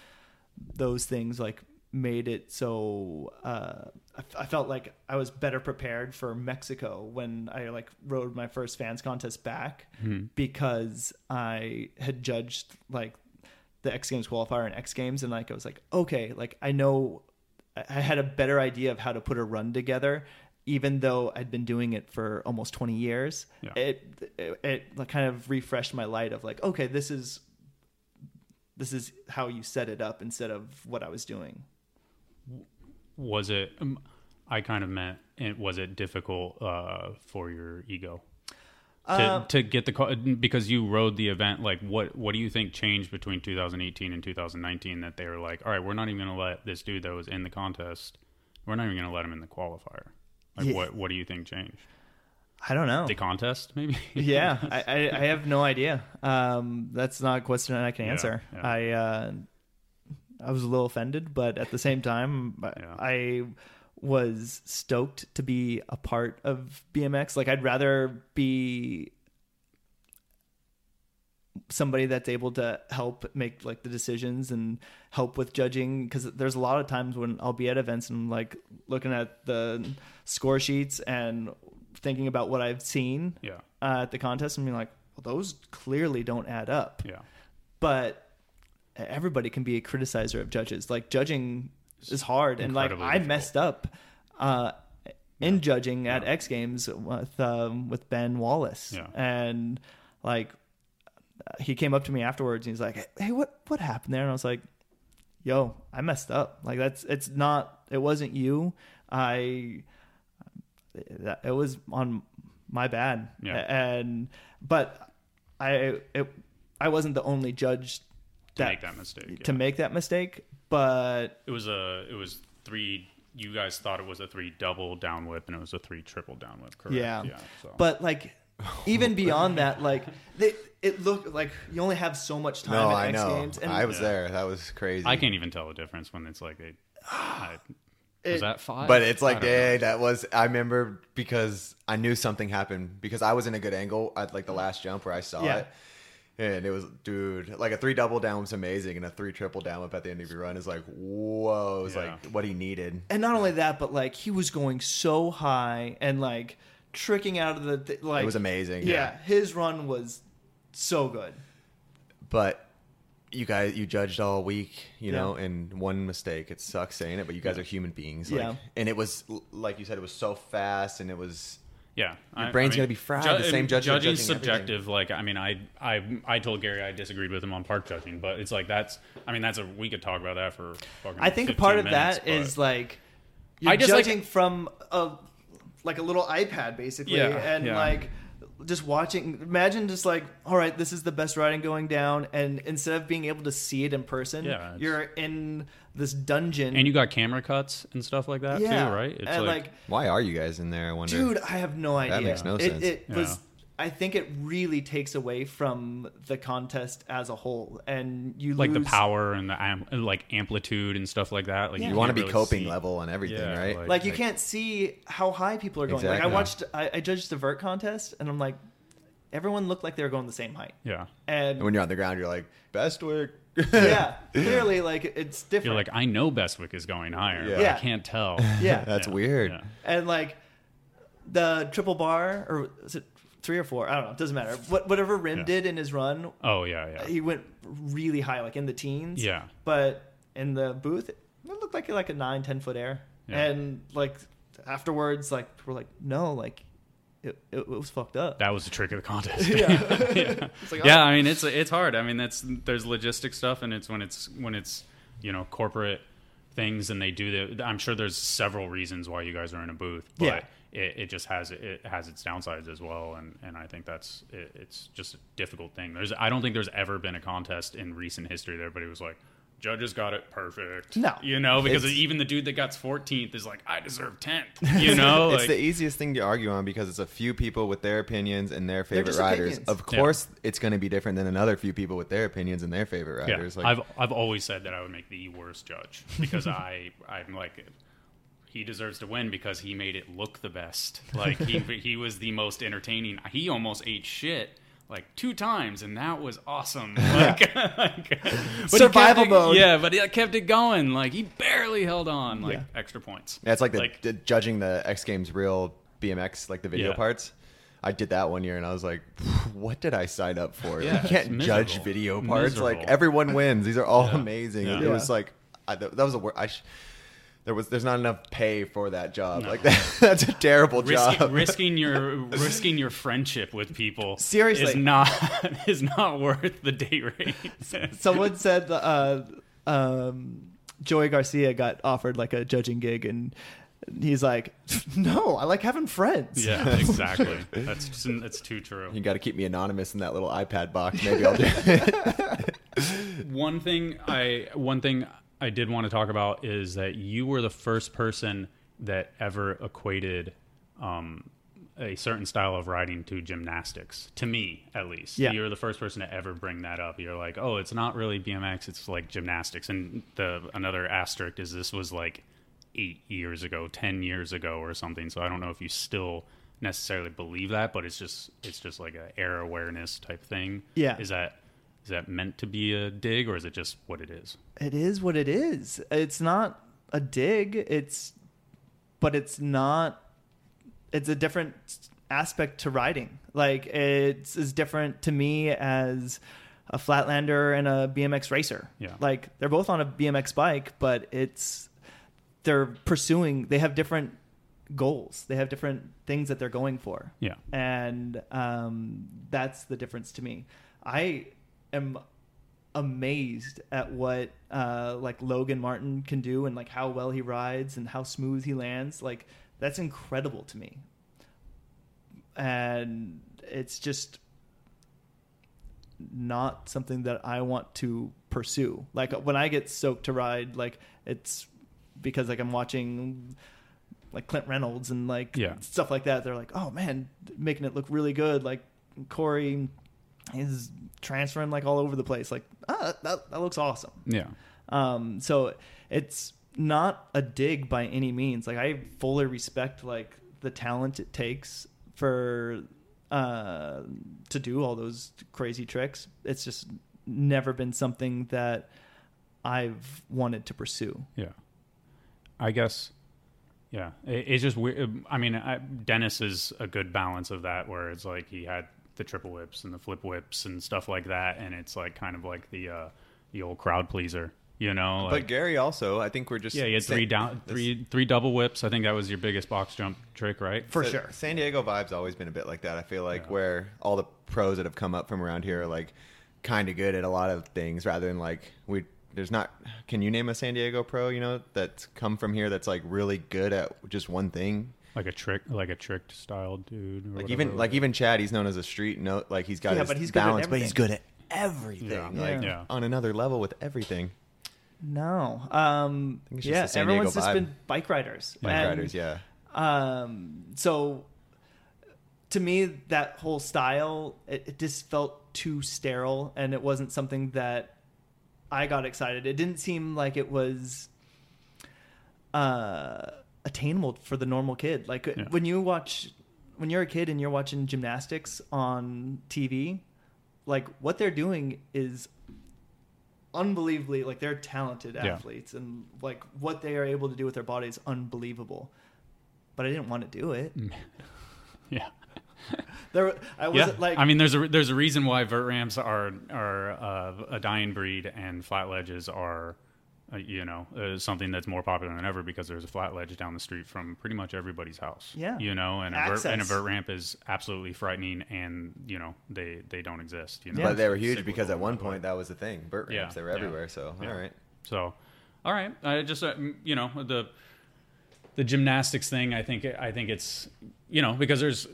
those things like made it so uh I, f- I felt like I was better prepared for Mexico when I like rode my first Vans contest back mm-hmm. because I had judged like the X Games qualifier and X Games, and like I was like, okay, like I know I had a better idea of how to put a run together, even though I'd been doing it for almost twenty years. Yeah. It, it it kind of refreshed my light of like, okay, this is this is how you set it up instead of what I was doing. Was it? Um, I kind of meant. Was it difficult uh, for your ego? To, uh, to get the because you rode the event, like what what do you think changed between two thousand eighteen and two thousand nineteen that they were like, all right, we're not even going to let this dude that was in the contest, we're not even going to let him in the qualifier. Like yeah. what what do you think changed? I don't know. The contest maybe. Yeah, I, I I have no idea. Um, that's not a question that I can answer. Yeah, yeah. I uh, I was a little offended, but at the same time, yeah. I. was stoked to be a part of B M X. Like I'd rather be somebody that's able to help make like the decisions and help with judging, because there's a lot of times when I'll be at events and like looking at the score sheets and thinking about what I've seen yeah. uh, at the contest and being like, well, those clearly don't add up. Yeah. But everybody can be a criticizer of judges. Like judging is hard, and like I messed up uh in yeah. judging yeah. at X Games with um with Ben Wallace yeah. and like he came up to me afterwards and he's like, hey, what what happened there? And I was like, yo, I messed up. Like that's it's not it wasn't you. I it was on my bad. Yeah. And but I it I wasn't the only judge to that, make that mistake. To yeah. make that mistake. But it was a, it was three, you guys thought it was a three double down whip and it was a three triple down whip. Correct. Yeah. yeah so. But like, even beyond that, like they, it looked like you only have so much time. No, at I X know. Games. And I was yeah. there. That was crazy. I can't even tell the difference when it's like, they, I, It, was that five? But it's like, hey, know. that was, I remember because I knew something happened because I was in a good angle at like the last jump where I saw yeah. it. And it was, dude, like a three double down was amazing. And a three triple down up at the end of your run is like, whoa, it was yeah. like what he needed. And not only that, but like he was going so high and like tricking out of the, th- like. It was amazing. Yeah, yeah. His run was so good. But you guys, you judged all week, you yeah. know, and one mistake. It sucks saying it, but you guys yeah. are human beings. Like, yeah. And it was, like you said, it was so fast and it was. Yeah, your brain's I mean, gonna be fried. Ju- the same judgment, judging's judging subjective. Everything. Like, I mean, I, I, I told Gary I disagreed with him on park judging, but it's like that's. I mean, that's a we could talk about that for. Fucking I think part of minutes, that is like you're I just judging like, from a like a little iPad basically, yeah, and yeah. like just watching. Imagine just like, all right, this is the best riding going down, and instead of being able to see it in person, yeah, you're in this dungeon, and you got camera cuts and stuff like that yeah. too, right? It's and like, like, why are you guys in there? I wonder. Dude, I have no idea. That makes no sense. It, it yeah. was. I think it really takes away from the contest as a whole, and you like lose the power and the am- like amplitude and stuff like that. Like yeah. you, you want to be really coping see. level and everything, yeah, right? Like, like you like, can't see how high people are going. Exactly. Like I watched, I, I judged the vert contest, and I'm like, everyone looked like they were going the same height. Yeah, and, and when you're on the ground, you're like, best work. yeah, clearly, like it's different. You're like, I know Bestwick is going higher. Yeah, but yeah. I can't tell. Yeah, that's yeah. weird. Yeah. And like the triple bar, or is it three or four? I don't know. It doesn't matter. What whatever Rim yeah. did in his run. Oh yeah, yeah. He went really high, like in the teens. Yeah. But in the booth, it looked like like a nine, ten foot air. Yeah. And like afterwards, like we're like, no, like. It, it, it was fucked up. That was the trick of the contest. yeah, yeah. Like, oh. yeah. I mean, it's it's hard. I mean, that's there's logistic stuff, and it's when it's when it's you know corporate things, and they do the. I'm sure there's several reasons why you guys are in a booth, but yeah. it, it just has it has its downsides as well, and, and I think that's it, it's just a difficult thing. There's I don't think there's ever been a contest in recent history that everybody was like. Judges got it perfect. No. You know, because it's, even the dude that got fourteenth is like, I deserve tenth. You know? It's like, the easiest thing to argue on because it's a few people with their opinions and their favorite riders. Opinions. Of course, yeah. it's going to be different than another few people with their opinions and their favorite riders. Yeah. Like, I've I've always said that I would make the worst judge because I, I'm like, he deserves to win because he made it look the best. Like, he he was the most entertaining. He almost ate shit. Like two times, and that was awesome. Like, like, but survival it, mode. Yeah, but he kept it going. Like he barely held on. Like yeah. extra points. Yeah, it's like, like the, the, judging the X Games real B M X, like the video yeah. parts. I did that one year, and I was like, "What did I sign up for? Yeah, you can't judge video parts. Miserable. Like everyone wins. These are all yeah. amazing." Yeah. It yeah. was like I, that was a word. I sh- There was, there's not enough pay for that job. No. Like that, that's a terrible Risky, job. Risking your, risking your friendship with people seriously is not, is not worth the day rate. Someone said, uh, um, Joey Garcia got offered like a judging gig, and he's like, no, I like having friends. Yeah, exactly. That's just, that's too true. You got to keep me anonymous in that little iPad box. Maybe I'll do it. One thing I, one thing. I did want to talk about is that you were the first person that ever equated um, a certain style of riding to gymnastics, to me at least. Yeah. You're the first person to ever bring that up. You're like, oh, it's not really B M X, it's like gymnastics. And the another asterisk is this was like eight years ago, ten years ago or something. So I don't know if you still necessarily believe that, but it's just it's just like an air awareness type thing. Yeah. Is that... Is that meant to be a dig, or is it just what it is? It is what it is. It's not a dig. It's, but it's not. It's a different aspect to riding. Like it's as different to me as a flatlander and a B M X racer. Yeah. Like they're both on a B M X bike, but it's they're pursuing. They have different goals. They have different things that they're going for. Yeah. And um, that's the difference to me. I. am amazed at what uh like Logan Martin can do, and like how well he rides and how smooth he lands. Like that's incredible to me, and it's just not something that I want to pursue. Like when I get stoked to ride, like it's because like I'm watching like Clint Reynolds and like yeah. stuff like that. They're like, oh man, making it look really good. Like Corey is transferring like all over the place. Like, ah, that, that looks awesome. Yeah. Um. So it's not a dig by any means. Like, I fully respect like the talent it takes for uh, to do all those crazy tricks. It's just never been something that I've wanted to pursue. Yeah, I guess. Yeah, it's just weird. I mean, I, Dennis is a good balance of that, where it's like he had the triple whips and the flip whips and stuff like that, and it's like kind of like the uh, the old crowd pleaser, you know. Like, but Gary also, I think we're just yeah, he had three down, three three double whips. I think that was your biggest box jump trick, right? For so sure. San Diego vibe's always been a bit like that. I feel like yeah. where all the pros that have come up from around here are like kind of good at a lot of things, rather than like we. There's not, can you name a San Diego pro, you know, that's come from here that's like really good at just one thing? Like a trick, like a tricked style dude. Or like whatever, even, like even Chad, he's known as a street note. Like he's got yeah, his but he's balance, but he's good at everything. Yeah. Like yeah. on another level with everything. No. Um, I think it's just yeah. the San Diego everyone's vibe. Just been bike riders. Bike and, riders. Yeah. Um, so to me, that whole style, it, it just felt too sterile, and it wasn't something that I got excited. It didn't seem like it was uh, attainable for the normal kid. Like yeah. when you watch, when you're a kid and you're watching gymnastics on T V, like what they're doing is unbelievably, like they're talented yeah. athletes, and like what they are able to do with their body is unbelievable. But I didn't want to do it. yeah. There, I wasn't yeah. like. I mean, there's a there's a reason why vert ramps are are uh, a dying breed, and flat ledges are, uh, you know, uh, something that's more popular than ever, because there's a flat ledge down the street from pretty much everybody's house. Yeah, you know, and a vert, and a vert ramp is absolutely frightening, and you know they, they don't exist. You know, yeah. but they were huge because at one point way. that was the thing. Vert ramps, yeah. they were yeah. everywhere. So yeah. all right, so all right, I just uh, you know the the gymnastics thing. I think I think it's you know because there's.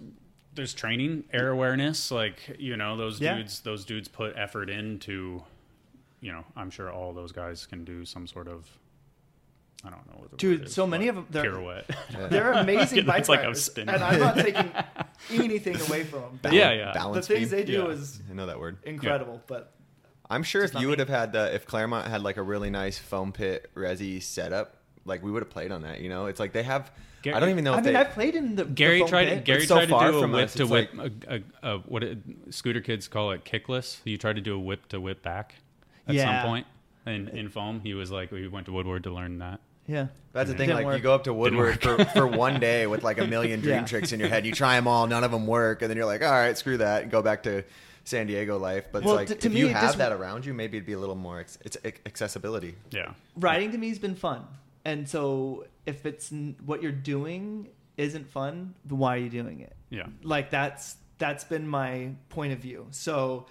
There's training, air awareness, like, you know, those yeah. dudes, those dudes put effort into, you know, I'm sure all those guys can do some sort of, I don't know. What the Dude, word is, so many of them, they're, pirouette. Yeah. They're amazing bike like riders, I'm and I'm not taking anything away from them. Bal- yeah, yeah. Balance the things beam. They do yeah. is I know that word. Incredible, yeah. but. I'm sure if you would have had the, if Claremont had like a really nice foam pit resi setup, like we would have played on that, you know, it's like they have, Gary, I don't even know. If I mean, they, I played in the Gary the tried. Pit, Gary so tried to do a whip us, to whip. Like, a, a, a, what it, scooter kids call it, kickless. You tried to do a whip to whip back at yeah. some point, and in foam, he was like, we went to Woodward to learn that. Yeah, that's the thing. Like work. You go up to Woodward for, for one day with like a million dream yeah. tricks in your head. You try them all, none of them work, and then you're like, all right, screw that, and go back to San Diego life. But well, it's like to, to if me, you have just, that around you, maybe it'd be a little more. Ex- it's accessibility. Yeah, riding yeah. to me has been fun. And so if it's what you're doing isn't fun, then why are you doing it? Yeah. Like that's, that's been my point of view. So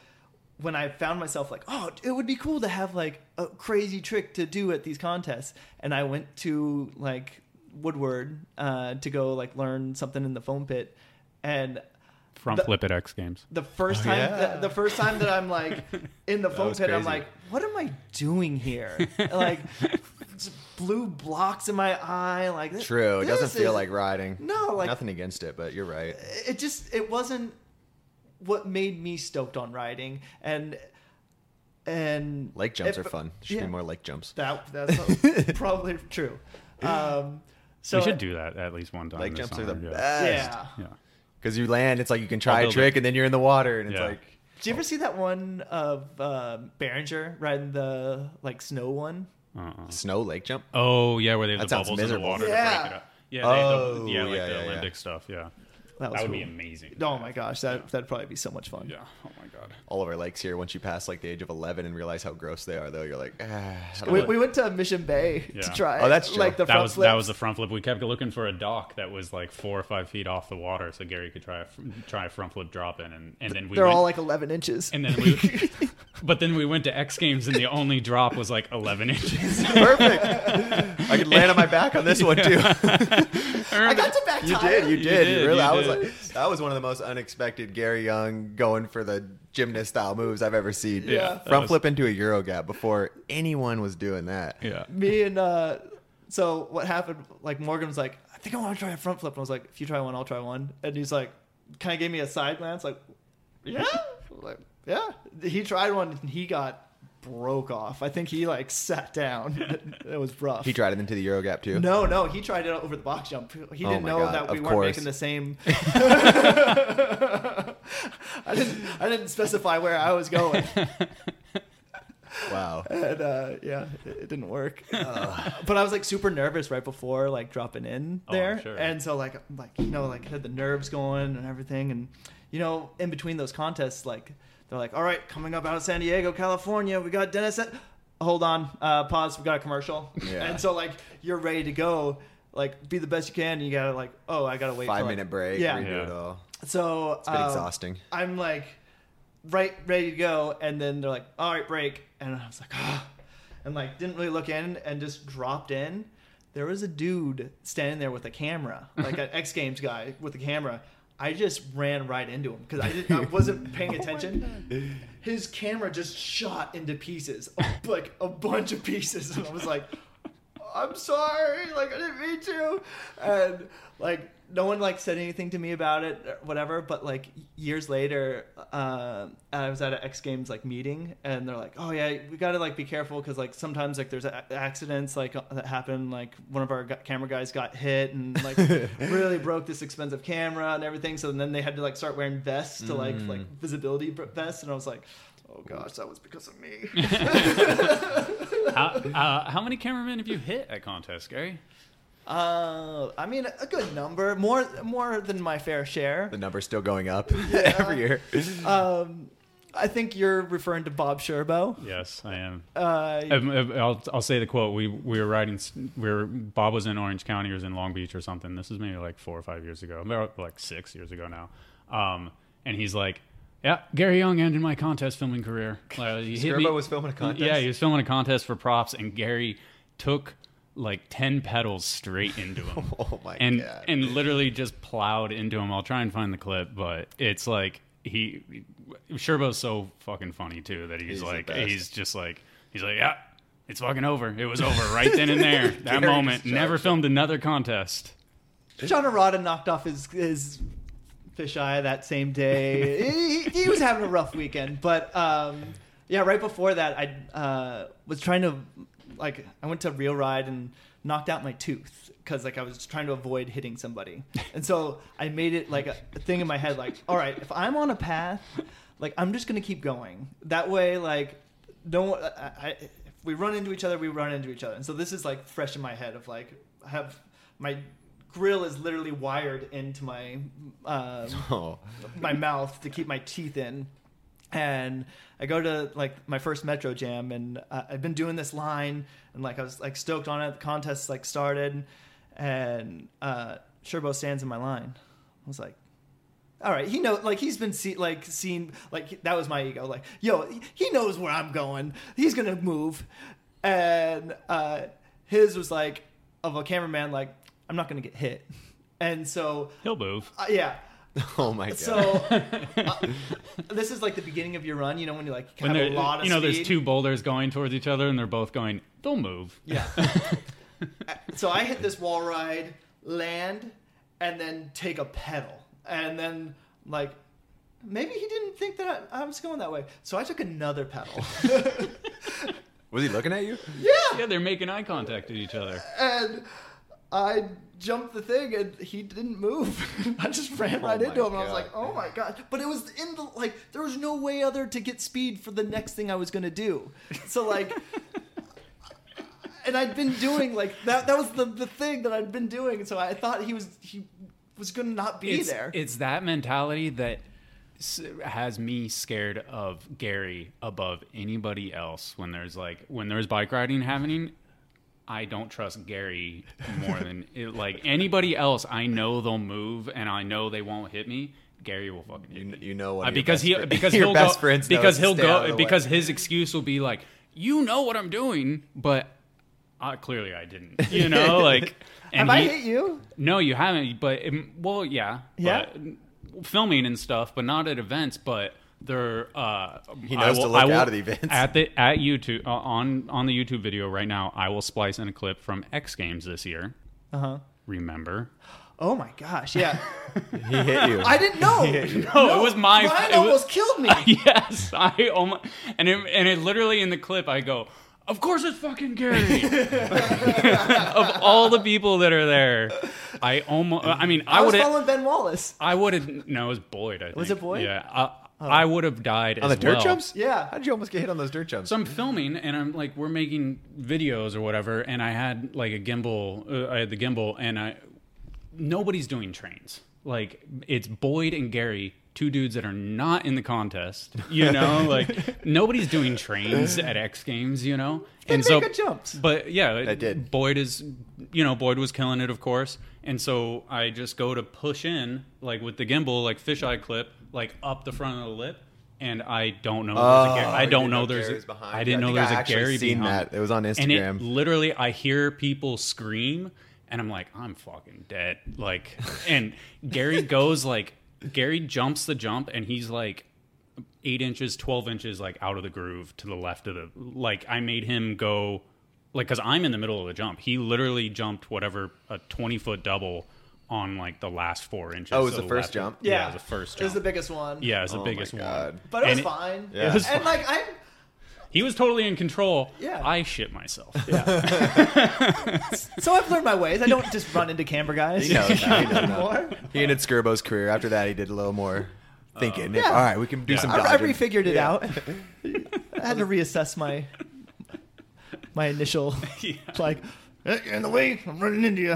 when I found myself like, oh, it would be cool to have like a crazy trick to do at these contests. And I went to like Woodward uh, to go like learn something in the foam pit. And front the, flip at X Games. The first oh, time, yeah. the, the first time that I'm like in the foam pit, crazy. I'm like, what am I doing here? Like, blue blocks in my eye, like this, true. It doesn't feel is, like riding. No, like nothing against it, but you're right. It just it wasn't what made me stoked on riding, and and lake jumps it, are fun. There should yeah, be more lake jumps. That that's probably true. Um, so we should do that at least one time. Lake jumps summer, are the yeah. best. Yeah, because yeah. you land, it's like you can try a trick, it. And then you're in the water, and yeah. it's like. Do you ever oh. see that one of uh, Behringer riding the like snow one? Uh-uh. Snow lake jump? Oh, yeah, where they have that the bubbles miserable. In the water yeah. to break it up. Yeah, they oh, the, yeah like yeah, the yeah, Olympic yeah. stuff, yeah. That, that would cool. be amazing. Oh, my gosh, that, yeah. that'd probably be so much fun. Yeah, oh, my God. All of our lakes here, once you pass, like, the age of eleven and realize how gross they are, though, you're like, ah. We, we went to Mission Bay yeah. to try. Oh, that's true. Like, the that, was, that was the front flip. We kept looking for a dock that was, like, four or five feet off the water so Gary could try a, try a front flip drop-in. And, and then we They're went, all, like, eleven inches. And then we... But then we went to X Games, and the only drop was like eleven inches. Perfect. I could land on my back on this one, too. I got to back tire. You did. You did. You did you really, you I did. was like, that was one of the most unexpected Gary Young going for the gymnast style moves I've ever seen. Yeah. Front was... flip into a Euro gap before anyone was doing that. Yeah. Me and, uh, so what happened, like, Morgan was like, I think I want to try a front flip. And I was like, if you try one, I'll try one. And he's like, kind of gave me a side glance, like, yeah. Like, yeah, he tried one and he got broke off. I think he like sat down. It was rough. He tried it into the Euro Gap too? No, no. He tried it over the box jump. He didn't oh know God, that we weren't course. making the same. I didn't I didn't specify where I was going. Wow. And uh, yeah, it, it didn't work. Uh, but I was like super nervous right before like dropping in there. Oh, sure. And so like, like, you know, like had the nerves going and everything. And, you know, in between those contests, like they're like, all right, coming up out of San Diego, California, we got Dennis. At- Hold on. Uh, pause. We got a commercial. Yeah. And so like you're ready to go, like be the best you can. And you got to like, oh, I got to wait. Five for, minute like, break. Yeah. Redo yeah. it all. So it's been um, exhausting. I'm like, right, ready to go. And then they're like, all right, break. And I was like, ah, and like, didn't really look in and just dropped in. There was a dude standing there with a camera, like an X Games guy with a camera. I just ran right into him because I didn't, I wasn't paying attention. Oh, his camera just shot into pieces, like a bunch of pieces. And I was like, I'm sorry. Like I didn't mean to. And like, no one like said anything to me about it or whatever. But like years later, uh, I was at an X Games like meeting and they're like, oh yeah, we got to like be careful. Cause like sometimes like there's a- accidents like that happen. Like one of our g- camera guys got hit and like really broke this expensive camera and everything. So then they had to like start wearing vests to like, mm. like visibility vests. And I was like, oh gosh, that was because of me. how, uh, how many cameramen have you hit at contests, Gary? Uh, I mean, a good number, more more than my fair share. The number's still going up yeah. every year. Um, I think you're referring to Bob Sherbo. Yes, I am. Uh, I'll I'll say the quote. We we were riding. We were Bob was in Orange County. He was in Long Beach or something. This is maybe like four or five years ago. About like six years ago now. Um, and he's like, yeah, Gary Young ended my contest filming career. Like, he Sherbo hit me. was filming a contest. Yeah, he was filming a contest for props, and Gary took like ten pedals straight into him. Oh my and, god. And literally just plowed into him. I'll try and find the clip, but it's like he Sherbo's so fucking funny too that he's, he's like he's just like he's like, yeah, it's fucking over. It was over right then and there. That moment. Never filmed another contest. John Arada knocked off his his fisheye that same day. he, he was having a rough weekend, but um yeah, right before that I uh was trying to like I went to Real Ride and knocked out my tooth because like I was trying to avoid hitting somebody. And so I made it like a, a thing in my head, like, all right, if I'm on a path, like I'm just going to keep going that way. Like don't, I, I, if we run into each other, we run into each other. And so this is like fresh in my head of like, I have my grill is literally wired into my, uh, oh. my mouth to keep my teeth in. And I go to like my first Metro Jam and uh, I've been doing this line and like I was like stoked on it. The contest like started and uh, Sherbo stands in my line. I was like, all right, he knows like he's been see- like seen like that was my ego. Like, yo, he knows where I'm going. He's going to move. And uh, his was like of a cameraman, like I'm not going to get hit. And so he'll move. Uh, yeah. Oh my god! So uh, this is like the beginning of your run, you know, when you like have a lot of you know, speed. There's two boulders going towards each other, and they're both going. They'll move. Yeah. So I hit this wall ride, land, and then take a pedal, and then like maybe he didn't think that I, I was going that way, so I took another pedal. Was he looking at you? Yeah. Yeah, they're making eye contact with each other. And I jumped the thing and he didn't move. I just ran right oh into him. God. I was like, oh my god. But it was in the, like, there was no way other to get speed for the next thing I was going to do. So like, and I'd been doing like, that That was the, the thing that I'd been doing. So I thought he was, he was going to not be it's, there. It's that mentality that has me scared of Gary above anybody else. When there's like, when there's bike riding happening, I don't trust Gary more than it, like anybody else. I know they'll move, and I know they won't hit me. Gary will fucking hit me. You know what? Uh, because he friend, because he'll go because he'll go because way. His excuse will be like, you know what I'm doing, but uh, clearly I didn't. You know, like and have he, I hit you? No, you haven't. But it, well, yeah, yeah, but, filming and stuff, but not at events, but. They're, uh, he knows will, to look will, out of the events. At the at YouTube uh, on on the YouTube video right now. I will splice in a clip from X Games this year. Uh huh. Remember, Oh my gosh! Yeah, he hit you. I didn't know. No, no, it was my. Ryan it almost was, killed me. Uh, yes, I almost. And it, and it literally in the clip, I go, "Of course it's fucking Gary." Of all the people that are there, I almost. I mean, I, I would have followed Ben Wallace. I would have. No, it was Boyd. I think. Was it Boyd? Yeah. I, Oh. I would have died on as the well. Dirt jumps? Yeah. How did you almost get hit on those dirt jumps? So I'm filming, and I'm like, we're making videos or whatever, and I had like a gimbal. Uh, I had the gimbal, and I nobody's doing trains. Like it's Boyd and Gary, two dudes that are not in the contest. You know, like nobody's doing trains at X Games. You know, they and make so good jumps. But yeah, it, I did. Boyd is, you know, Boyd was killing it, of course. And so I just go to push in, like with the gimbal, like fisheye clip, like up the front of the lip, and I don't know. Oh, I don't know. There's. A, I didn't know there's a Gary behind. It was on Instagram. And it, literally, I hear people scream, and I'm like, I'm fucking dead. Like, and Gary goes like, Gary jumps the jump, and he's like, eight inches, twelve inches, like out of the groove to the left of the. Like, I made him go. Like, because I'm in the middle of the jump. He literally jumped whatever, a twenty-foot double on, like, the last four inches. Oh, it was the first jump? Yeah. yeah, it was the first jump. It was the biggest one. Yeah, it was the oh biggest one. But it was and fine. It, yeah. it was and, fine. like, I... He was totally in control. Yeah. I shit myself. Yeah. So I've learned my ways. I don't just run into camera guys. He knows that. He knows that. He ended Skirbo's career. After that, he did a little more... thinking. Uh, yeah. All right, we can do yeah. some dodging. I, I refigured it yeah. out. I had to reassess my... My initial, yeah. like, in the way, I'm running into you.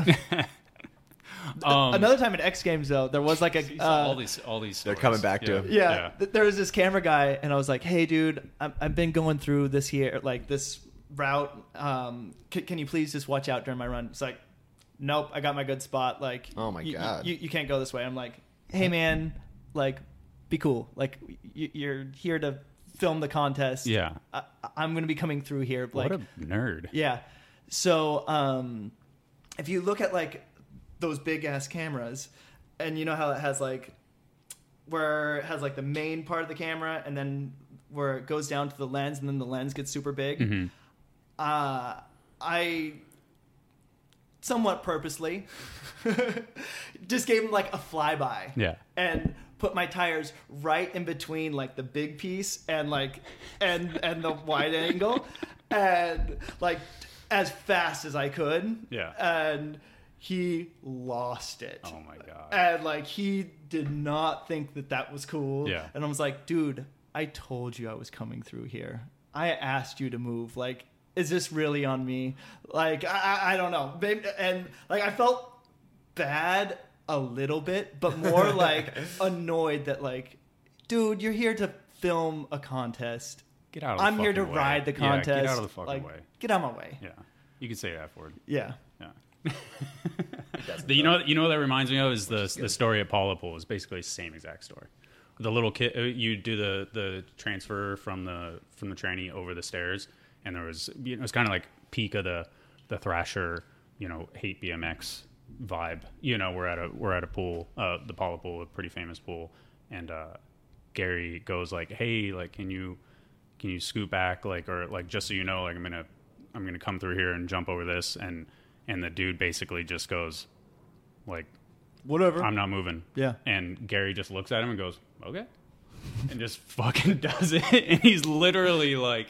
um, Another time at X Games, though, there was like a... Uh, all these all these. Stories. They're coming back yeah. to him. Yeah, yeah. Th- there was this camera guy, and I was like, hey, dude, I'm, I've been going through this here, like this route. Um, c- can you please just watch out during my run? It's like, nope, I got my good spot. Like, oh, my y- God. Y- you can't go this way. I'm like, hey, man, like, be cool. Like, y- you're here to... film the contest. Yeah. I, I'm going to be coming through here. Like, what a nerd. Yeah. So um, if you look at like those big ass cameras, and you know how it has like where it has like the main part of the camera and then where it goes down to the lens and then the lens gets super big. Mm-hmm. Uh, I somewhat purposely just gave him like a flyby. Yeah. And put my tires right in between like the big piece and like and and the wide angle, and like as fast as I could. Yeah. And he lost it. Oh my God. And like he did not think that that was cool. Yeah. And I was like, dude, I told you I was coming through here. I asked you to move. Like, is this really on me? Like, I I don't know. And like I felt bad. A little bit, but more like annoyed that like, dude, you're here to film a contest. Get out of the fucking way. I'm here to ride the contest. Yeah, get out of the fucking like, way. Get out of my way. Yeah. You could say that word. Yeah. Yeah. the, you know you know what that reminds me of is the the story at Polypool is basically the same exact story. The little kid, you do the, the transfer from the from the tranny over the stairs, and there was, you know, it was kind of like peak of the the Thrasher, you know, hate B M X vibe, you know, we're at a we're at a pool, uh the Paula pool, a pretty famous pool, and uh Gary goes like, hey, like can you can you scoot back, like, or like, just so you know, like i'm gonna i'm gonna come through here and jump over this, and and the dude basically just goes like, whatever, I'm not moving. Yeah. And Gary just looks at him and goes, okay, and just fucking does it, and he's literally like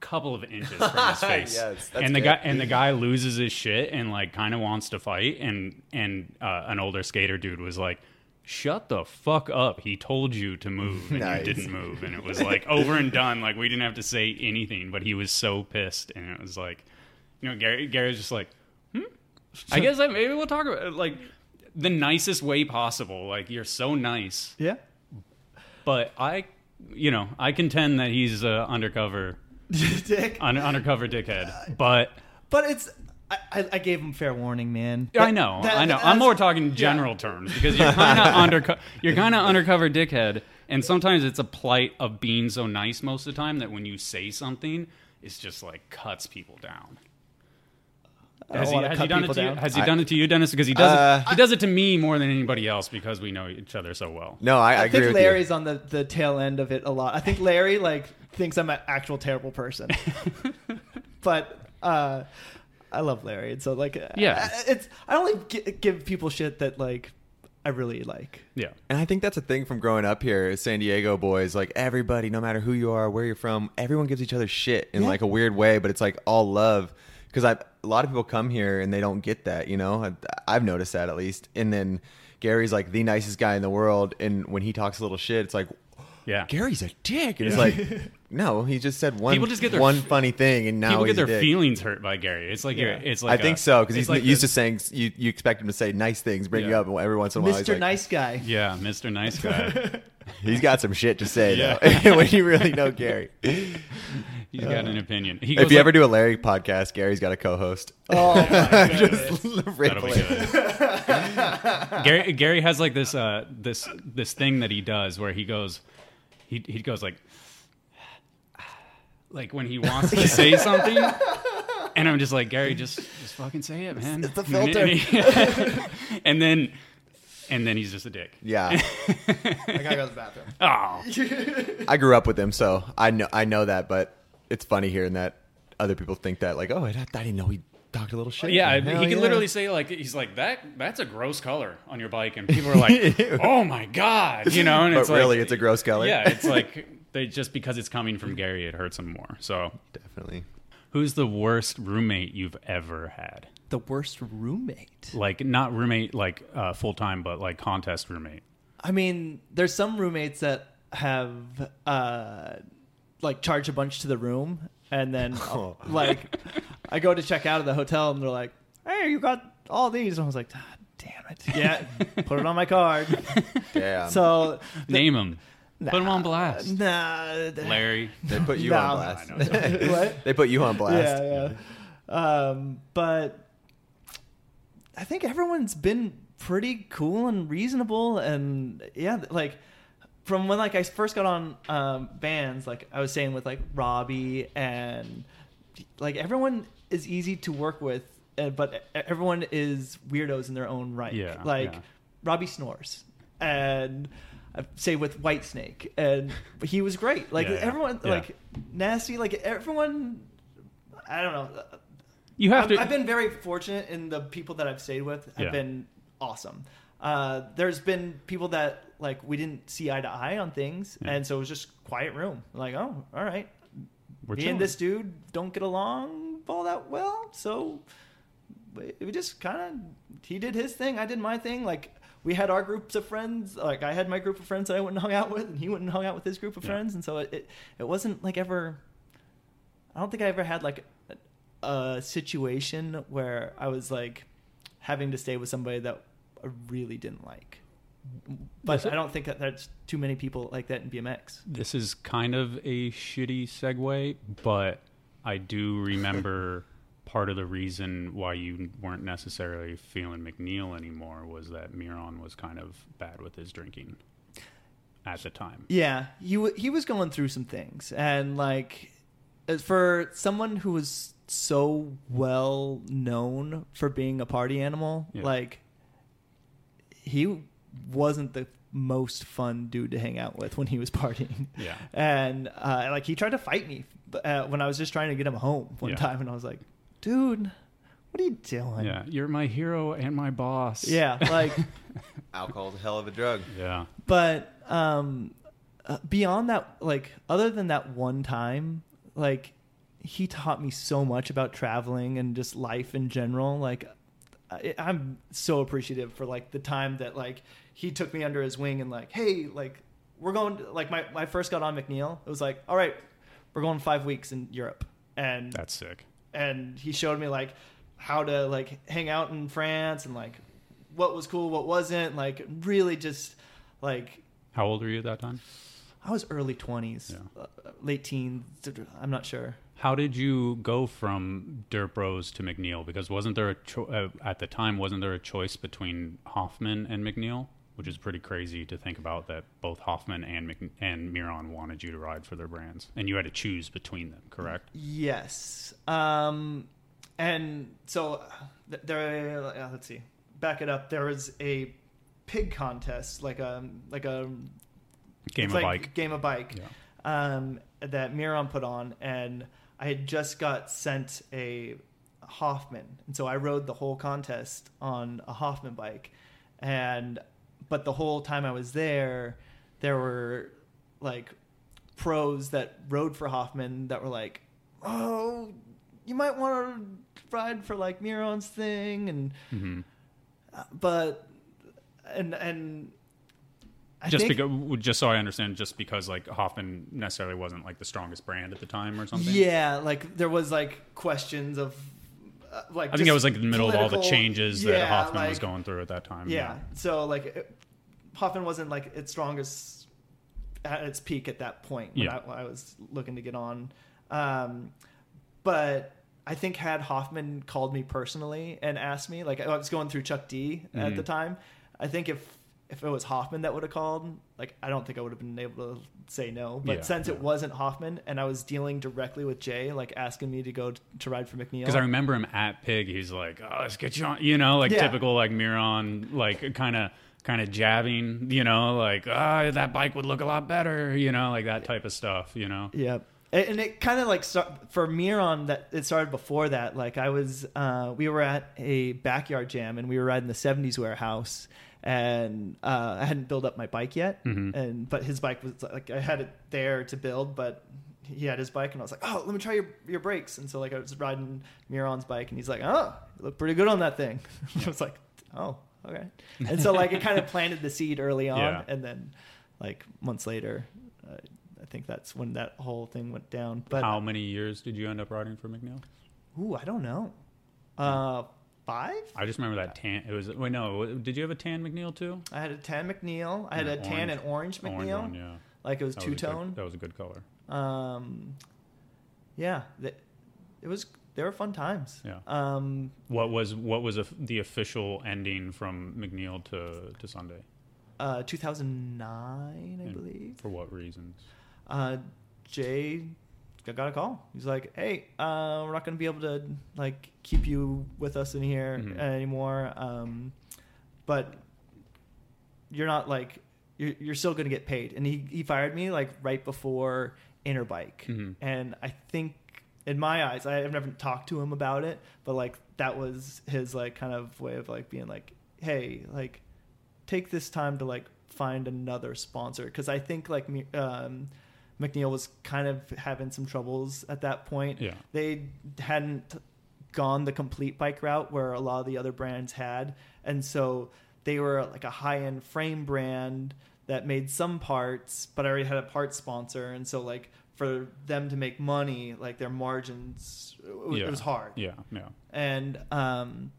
couple of inches from his face. Yes, and the good. guy and the guy loses his shit and like kind of wants to fight, and and uh, an older skater dude was like, shut the fuck up, he told you to move and nice. You didn't move, and it was like over and done, like we didn't have to say anything, but he was so pissed, and it was like, you know, Gary Gary's just like, hmm I guess I, maybe we'll talk about it. Like the nicest way possible, like you're so nice. Yeah, but I you know I contend that he's an uh, undercover dick, Un- undercover dickhead, but but it's I, I gave him fair warning, man. I know, that, I know. I'm more talking general yeah. terms, because you're kind of undercover, you're kind of undercover dickhead, and sometimes it's a plight of being so nice most of the time that when you say something, it's just like cuts people down. Has he, has he done it to you? Has he done it to you, Dennis? Because he does uh, it, he does it to me more than anybody else, because we know each other so well. No, I, I, I agree with you. I think Larry's on the, the tail end of it a lot. I think Larry like thinks I'm an actual terrible person. But uh, I love Larry, and so like yeah, I, it's I only g- give people shit that like I really like. Yeah, and I think that's a thing from growing up here, San Diego boys. Like everybody, no matter who you are, where you're from, everyone gives each other shit in yeah. like a weird way, but it's like all love. Because I a lot of people come here and they don't get that, you know. I, I've noticed that at least. And then Gary's like the nicest guy in the world, and when he talks a little shit, it's like. Yeah, Gary's a dick. And yeah. It's like, no, he just said one just their, one funny thing, and now people he's get their feelings hurt by Gary. It's like, yeah. it's like I a, think so because he's like used the, to saying you, you expect him to say nice things, bring yeah. you up every once in a while. Mister Like, nice guy. Yeah, Mister Nice Guy. He's got some shit to say yeah. though. When you really know Gary, he's uh, got an opinion. He goes if you like, ever do a Larry podcast, Gary's got a co-host. Oh, just Gary. Gary has like this uh, this this thing that he does where he goes. He he goes like, like when he wants to say something, and I'm just like, Gary, just just fucking say it, man. It's the filter. And, he, and then, and then he's just a dick. Yeah. I gotta go to the bathroom. Oh. I grew up with him, so I know I know that, but it's funny hearing that other people think that, like, oh, I, I didn't know he talked a little shit. Yeah, I mean, he can yeah. literally say like, he's like that. That's a gross color on your bike, and people are like, "Oh my god," you know. And but it's really, like, it's a gross color. Yeah, it's like they just because it's coming from Gary, it hurts them more. So definitely. Who's the worst roommate you've ever had? The worst roommate? Like not roommate, like uh, full time, but like contest roommate. I mean, there's some roommates that have uh, like charge a bunch to the room, and then oh. like. I go to check out of the hotel, and they're like, hey, you got all these. And I was like, ah, damn it. Yeah, put it on my card. Damn. So the, name them. Nah, put them on blast. Nah. Larry. They put you nah, on blast. Nah, no, what? They put you on blast. Yeah, yeah. Um, but I think everyone's been pretty cool and reasonable. And, yeah, like, from when, like, I first got on um, Vans, like, I was saying with, like, Robbie and, like, everyone is easy to work with, uh, but everyone is weirdos in their own right. Yeah, like yeah. Robbie snores, and I say with Whitesnake, and he was great. Like yeah, everyone, yeah. like nasty, like everyone. I don't know. You have I've, to. I've been very fortunate in the people that I've stayed with. Have yeah. been awesome. Uh, there's been people that like we didn't see eye to eye on things, yeah. and so it was just quiet room. Like, oh, all right. We're Me chilling. And this dude don't get along all that well, so we just kind of he did his thing, I did my thing. Like we had our groups of friends. Like I had my group of friends that I went and hung out with, and he went and hung out with his group of yeah. friends. And so it, it it wasn't like ever. I don't think I ever had like a, a situation where I was like having to stay with somebody that I really didn't like. But I don't think that there's too many people like that in B M X. This is kind of a shitty segue, but I do remember part of the reason why you weren't necessarily feeling McNeil anymore was that Miron was kind of bad with his drinking at the time. Yeah, he, w- he was going through some things. And like for someone who was so well known for being a party animal, yeah. like he... wasn't the most fun dude to hang out with when he was partying. Yeah. And uh, like he tried to fight me uh, when I was just trying to get him home one yeah. time, and I was like, dude, what are you doing? Yeah, you're my hero and my boss. Yeah, like alcohol's a hell of a drug. Yeah. But um, uh, beyond that, like other than that one time, like he taught me so much about traveling and just life in general. Like I, I'm so appreciative for like the time that like he took me under his wing and like, hey, like we're going to, like my, my first got on McNeil. It was like, all right, we're going five weeks in Europe. And that's sick. And he showed me like how to like hang out in France and like what was cool, what wasn't, like really just like. How old were you at that time? I was early twenties, yeah. uh, late teens. I'm not sure. How did you go from Dirt Bros to McNeil? Because wasn't there a cho- uh, at the time, wasn't there a choice between Hoffman and McNeil? Which is pretty crazy to think about that both Hoffman and Mc- and Miron wanted you to ride for their brands. And you had to choose between them, correct? Yes. Um, and so, there. Uh, let's see. Back it up. There was a pig contest, like a... Like a game of like bike. Game of bike. Yeah. Um, that Miron put on, and... I had just got sent a Hoffman. And so I rode the whole contest on a Hoffman bike. And but the whole time I was there, there were like pros that rode for Hoffman that were like, oh, you might want to ride for like Miron's thing. And mm-hmm. uh, but and and I just think, because, just so I understand, just because like Hoffman necessarily wasn't like the strongest brand at the time or something. Yeah, like there was like questions of uh, like I think it was like in the middle of all the changes yeah, that Hoffman like, was going through at that time. Yeah, yeah. So like it, Hoffman wasn't like its strongest at its peak at that point when, yeah. I, when I was looking to get on. Um, but I think had Hoffman called me personally and asked me, like I was going through Chuck D mm-hmm. at the time. I think if if it was Hoffman that would have called, like I don't think I would have been able to say no. But yeah, since yeah. it wasn't Hoffman and I was dealing directly with Jay, like asking me to go t- to ride for McNeil. Because I remember him at Pig, he's like, "Oh, let's get you on," you know, like yeah. typical like Miron, like kind of kind of jabbing, you know, like ah, oh, that bike would look a lot better, you know, like that type of stuff, you know. Yeah. And it kind of like start, for Miron that it started before that. Like I was, uh, we were at a backyard jam and we were riding the seventies warehouse, and uh, I hadn't built up my bike yet. Mm-hmm. And but his bike was like I had it there to build, but he had his bike, and I was like, oh, let me try your your brakes. And so like I was riding Miron's bike, and he's like, oh, you look pretty good on that thing. I was like, oh, okay. And so like it kind of planted the seed early on, yeah. and then like months later. Uh, I think that's when that whole thing went down. But how many years did you end up riding for McNeil? Ooh, I don't know. Uh, five? I just remember that tan. It was wait no. Did you have a tan McNeil too? I had a tan McNeil. I had and a tan orange, and orange McNeil. Orange one, yeah. Like it was two tone. That was a good color. Um, yeah. That, it was. They were fun times. Yeah. Um, what was what was a, the official ending from McNeil to to Sunday? Uh, two thousand nine, I and believe. For what reasons? Uh, Jay got a call. He's like, hey, uh, we're not going to be able to like keep you with us in here mm-hmm. anymore. Um, but you're not like, you're, you're still going to get paid. And he, he fired me like right before Interbike. Mm-hmm. And I think in my eyes, I, I've never talked to him about it, but like that was his like kind of way of like being like, hey, like take this time to like find another sponsor. Cause I think like, um, McNeil was kind of having some troubles at that point. Yeah. They hadn't gone the complete bike route where a lot of the other brands had. And so they were like a high-end frame brand that made some parts, but I already had a parts sponsor. And so like for them to make money, like their margins, it, yeah. it was hard. Yeah, yeah. And um,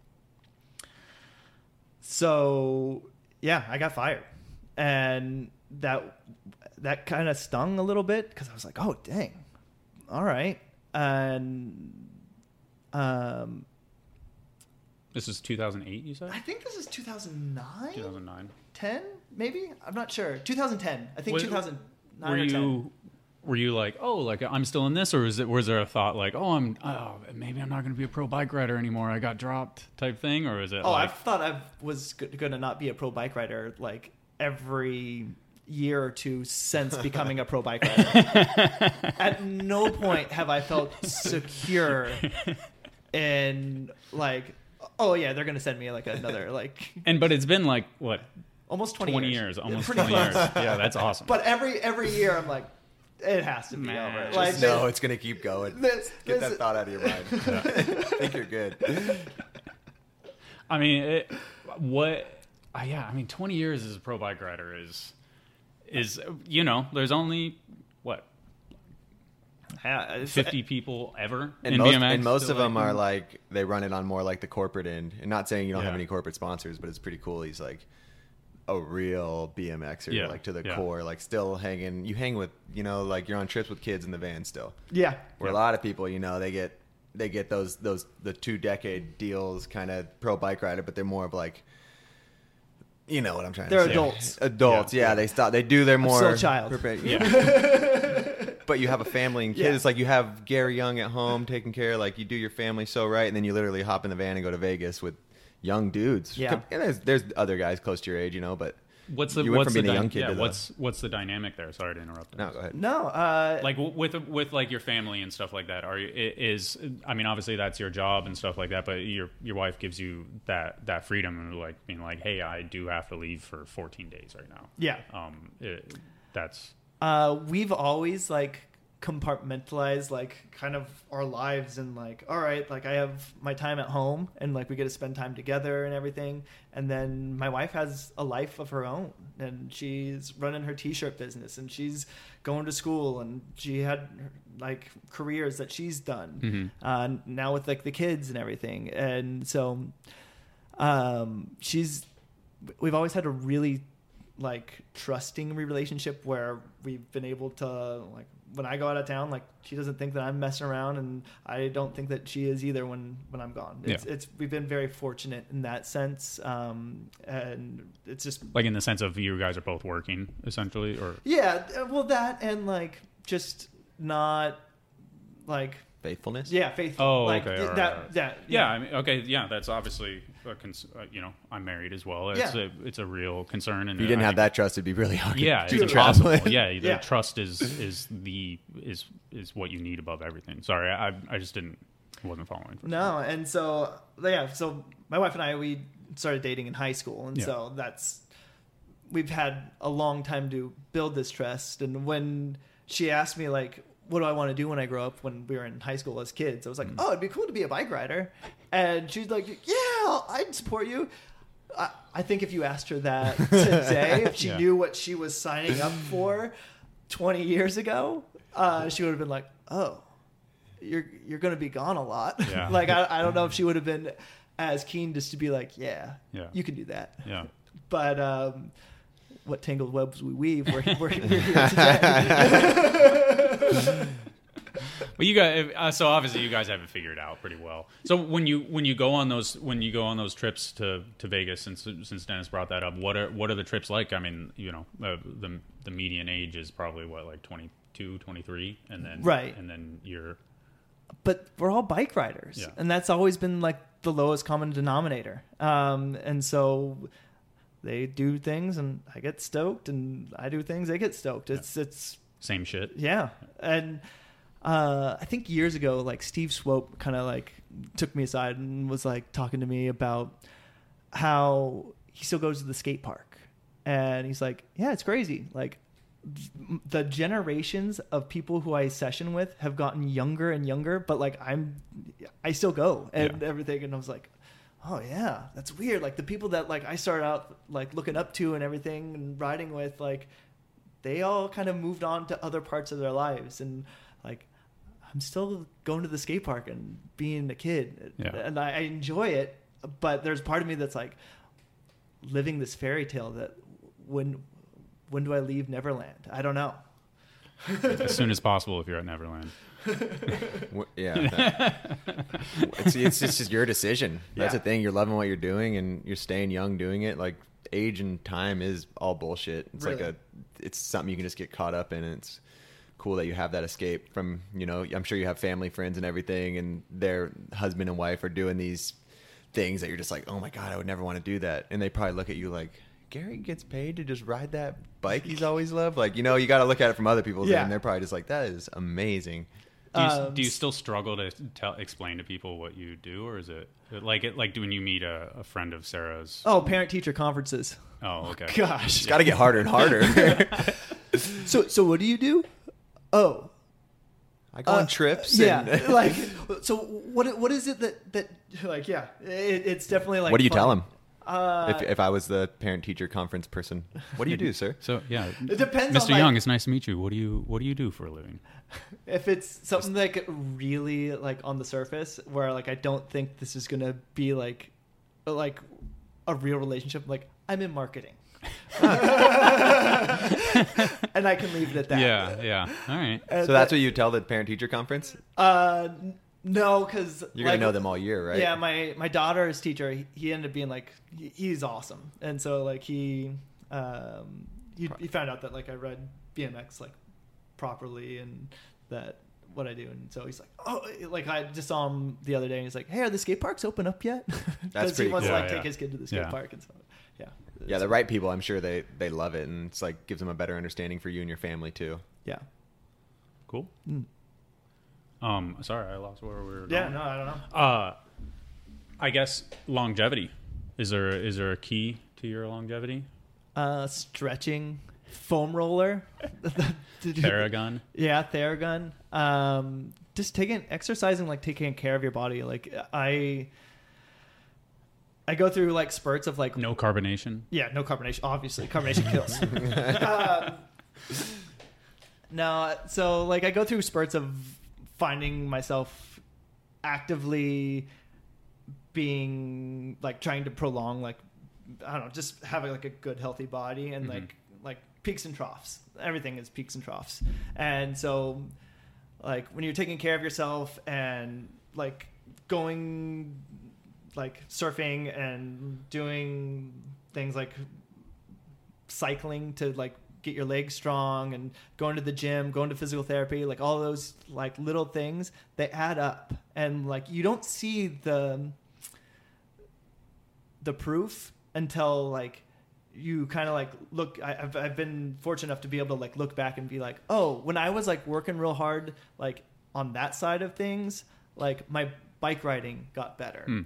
so, yeah, I got fired. And that... that kind of stung a little bit because I was like, oh, dang. All right. And um, this is two thousand eight, you said? I think this is two thousand nine? two thousand nine. ten, maybe? I'm not sure. two thousand ten. I think was, two thousand nine were or ten. You, were you like, oh, like I'm still in this? Or is it, was there a thought like, oh, I'm, oh maybe I'm not going to be a pro bike rider anymore. I got dropped type thing? Or is it oh, like... I thought I was going to not be a pro bike rider like every... year or two since becoming a pro bike rider. At no point have I felt secure in like, oh yeah, they're gonna send me like another like. And but it's been like what? Almost twenty, twenty years. years. Almost twenty years. Yeah, that's awesome. But every every year I'm like, it has to be Man. over. Like, Just know this, it's gonna keep going. This, Get this, that thought out of your mind. Yeah. I think you're good. I mean, it, what? Uh, yeah, I mean, twenty years as a pro bike rider is. Is, you know, there's only, what, fifty people ever and in most, B M X? And most of like, them are like, they run it on more like the corporate end. And not saying you don't yeah. have any corporate sponsors, but it's pretty cool. He's like a real B M Xer, yeah. like to the yeah. core, like still hanging. You hang with, you know, like you're on trips with kids in the van still. Yeah. Where yeah. a lot of people, you know, they get they get those, those the two-decade deals kind of pro bike rider, but they're more of like, you know what I'm trying They're to say. They're adults. Adults, yeah. yeah. They stop. They do their more. I'm still a child. Prepared. Yeah. But you have a family and kids. Yeah. It's like you have Gary Young at home taking care. Like you do your family so right, and then you literally hop in the van and go to Vegas with young dudes. Yeah. And there's, there's other guys close to your age, you know, but what's the you went what's from the being di- a young kid yeah, to what's the... what's the dynamic there? Sorry to interrupt. No, go ahead. No, uh, like with with like your family and stuff like that. Are you is I mean, obviously that's your job and stuff like that, but your your wife gives you that that freedom and like being like, hey, I do have to leave for fourteen days right now. Yeah, um, it, that's. Uh, we've always like compartmentalized like kind of our lives and like, all right, like I have my time at home and like we get to spend time together and everything, and then my wife has a life of her own and she's running her t-shirt business and she's going to school and she had like careers that she's done mm-hmm. uh, now with like the kids and everything, and so um, she's we've always had a really like trusting relationship where we've been able to like when I go out of town, like she doesn't think that I'm messing around and I don't think that she is either when, when I'm gone. It's, yeah. it's, we've been very fortunate in that sense. Um, and it's just like in the sense of you guys are both working essentially or. Yeah. Well, that and like, just not like faithfulness. Yeah. Faithful. Oh, like, okay. Th- right, that, right. that, yeah. yeah I mean, okay. Yeah. That's obviously, a cons- uh, you know, I'm married as well. It's yeah. a, it's a real concern. And if you didn't I have mean, that trust, it'd be really hard. Yeah. To it's impossible. yeah. The yeah. trust is, is the, is, is what you need above everything. Sorry. I, I just didn't, wasn't following. No. And so, yeah. So my wife and I, we started dating in high school. And yeah. so that's, we've had a long time to build this trust. And when she asked me like, what do I want to do when I grow up? When we were in high school as kids, I was like, mm. oh, it'd be cool to be a bike rider. And she's like, yeah, I'd support you. I, I think if you asked her that today, if she yeah. knew what she was signing up for twenty years ago, uh, she would have been like, oh, you're you're going to be gone a lot. Yeah. like, I, I don't know if she would have been as keen just to be like, yeah, yeah. you can do that. Yeah. But um, what tangled webs we weave, we're, we're, we're here today. Well, you guys. Uh, so obviously, you guys have it figured out pretty well. So when you when you go on those when you go on those trips to, to Vegas, since since Dennis brought that up, what are what are the trips like? I mean, you know, uh, the the median age is probably what like twenty-two, twenty-three, and then right, and then you're. But we're all bike riders, yeah. and that's always been like the lowest common denominator. Um, and so they do things, and I get stoked, and I do things, they get stoked. It's yeah. it's. Same shit. Yeah. And uh, I think years ago, like Steve Swope kind of like took me aside and was like talking to me about how he still goes to the skate park. And he's like, yeah, it's crazy. Like the generations of people who I session with have gotten younger and younger, but like I'm, I still go and yeah. everything. And I was like, oh yeah, that's weird. Like the people that like I started out like looking up to and everything and riding with, like, they all kind of moved on to other parts of their lives. And like, I'm still going to the skate park and being a kid yeah. and I, I enjoy it. But there's part of me that's like living this fairy tale that when, when do I leave Neverland? I don't know. As soon as possible if you're at Neverland. yeah. That, it's, it's just your decision. That's yeah. the thing. You're loving what you're doing and you're staying young doing it. Like, age and time is all bullshit. It's really? like a, it's something you can just get caught up in. And it's cool that you have that escape from, you know, I'm sure you have family, friends and everything, and their husband and wife are doing these things that you're just like, oh my God, I would never want to do that. And they probably look at you like, Gary gets paid to just ride that bike he's always loved. Like, you know, you got to look at it from other people's yeah. end. They're probably just like, that is amazing. Do you, um, do you still struggle to tell, explain to people what you do, or is it like it like when you meet a, a friend of Sarah's? Oh, parent-teacher conferences. Oh, okay. Gosh, it's yeah. got to get harder and harder. so, so what do you do? Oh, I go uh, on trips. Yeah, and like so. What what is it that that like? Yeah, it, it's definitely like. What do you fun. tell them? Uh, if if I was the parent-teacher conference person, what do you do, sir? So yeah, it depends. Mister on, Young, like, it's nice to meet you. What do you what do you do for a living? If it's something like really like on the surface, where like I don't think this is gonna be like like a real relationship, like I'm in marketing, and I can leave it at that. Yeah, yeah. All right. And so that's that, what you tell the parent-teacher conference? Uh. No, because you're like, gonna know them all year, right? Yeah, my my daughter's teacher, he, he ended up being like, he, he's awesome, and so like he, um, he, he found out that like I read B M X like properly and that what I do, and so he's like, oh, like I just saw him the other day, and he's like, hey, are the skate parks open up yet? That's pretty. He wants cool. to like yeah, take yeah. his kid to the skate yeah. park, and so yeah, yeah, the right people, I'm sure they they love it, and it's like gives them a better understanding for you and your family too. Yeah. Cool. Mm. Um, sorry, I lost where we were. Yeah, going. no, I don't know. Uh, I guess longevity. Is there is there a key to your longevity? Uh, stretching, foam roller, Theragun. Yeah, Theragun. Um, just taking exercising, like taking care of your body. Like I, I go through like spurts of like no carbonation. Yeah, no carbonation. Obviously, carbonation kills. um, no, so like I go through spurts of finding myself actively being like trying to prolong like. I don't know, just having like a good healthy body and mm-hmm. like like peaks and troughs. Everything is peaks and troughs. And so like when you're taking care of yourself and like going like surfing and doing things like cycling to like get your legs strong and going to the gym, going to physical therapy, like all those like little things, they add up. And like you don't see the the proof until like you kind of like look, I, I've I've been fortunate enough to be able to like look back and be like, oh, when I was like working real hard, like on that side of things, like my bike riding got better. Mm.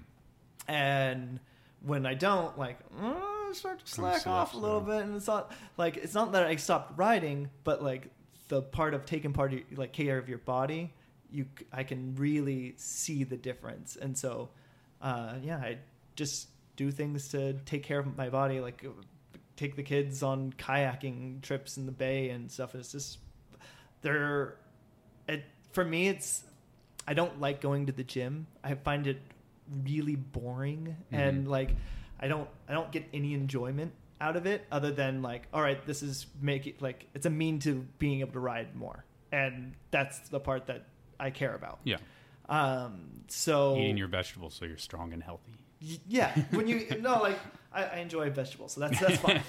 And when I don't, like, oh, I start to slack off a little bit. And it's not like, it's not that I stopped riding, but like the part of taking part of like care of your body, you, I can really see the difference. And so, uh, yeah, I just, do things to take care of my body, like take the kids on kayaking trips in the bay and stuff. It's just there. It, for me, it's, I don't like going to the gym. I find it really boring. Mm-hmm. And like, I don't, I don't get any enjoyment out of it other than like, all right, this is make it like, it's a mean to being able to ride more. And that's the part that I care about. Yeah. Um, so eating your vegetables so you're strong and healthy. Yeah, when you no like I, I enjoy vegetables, so that's that's fine.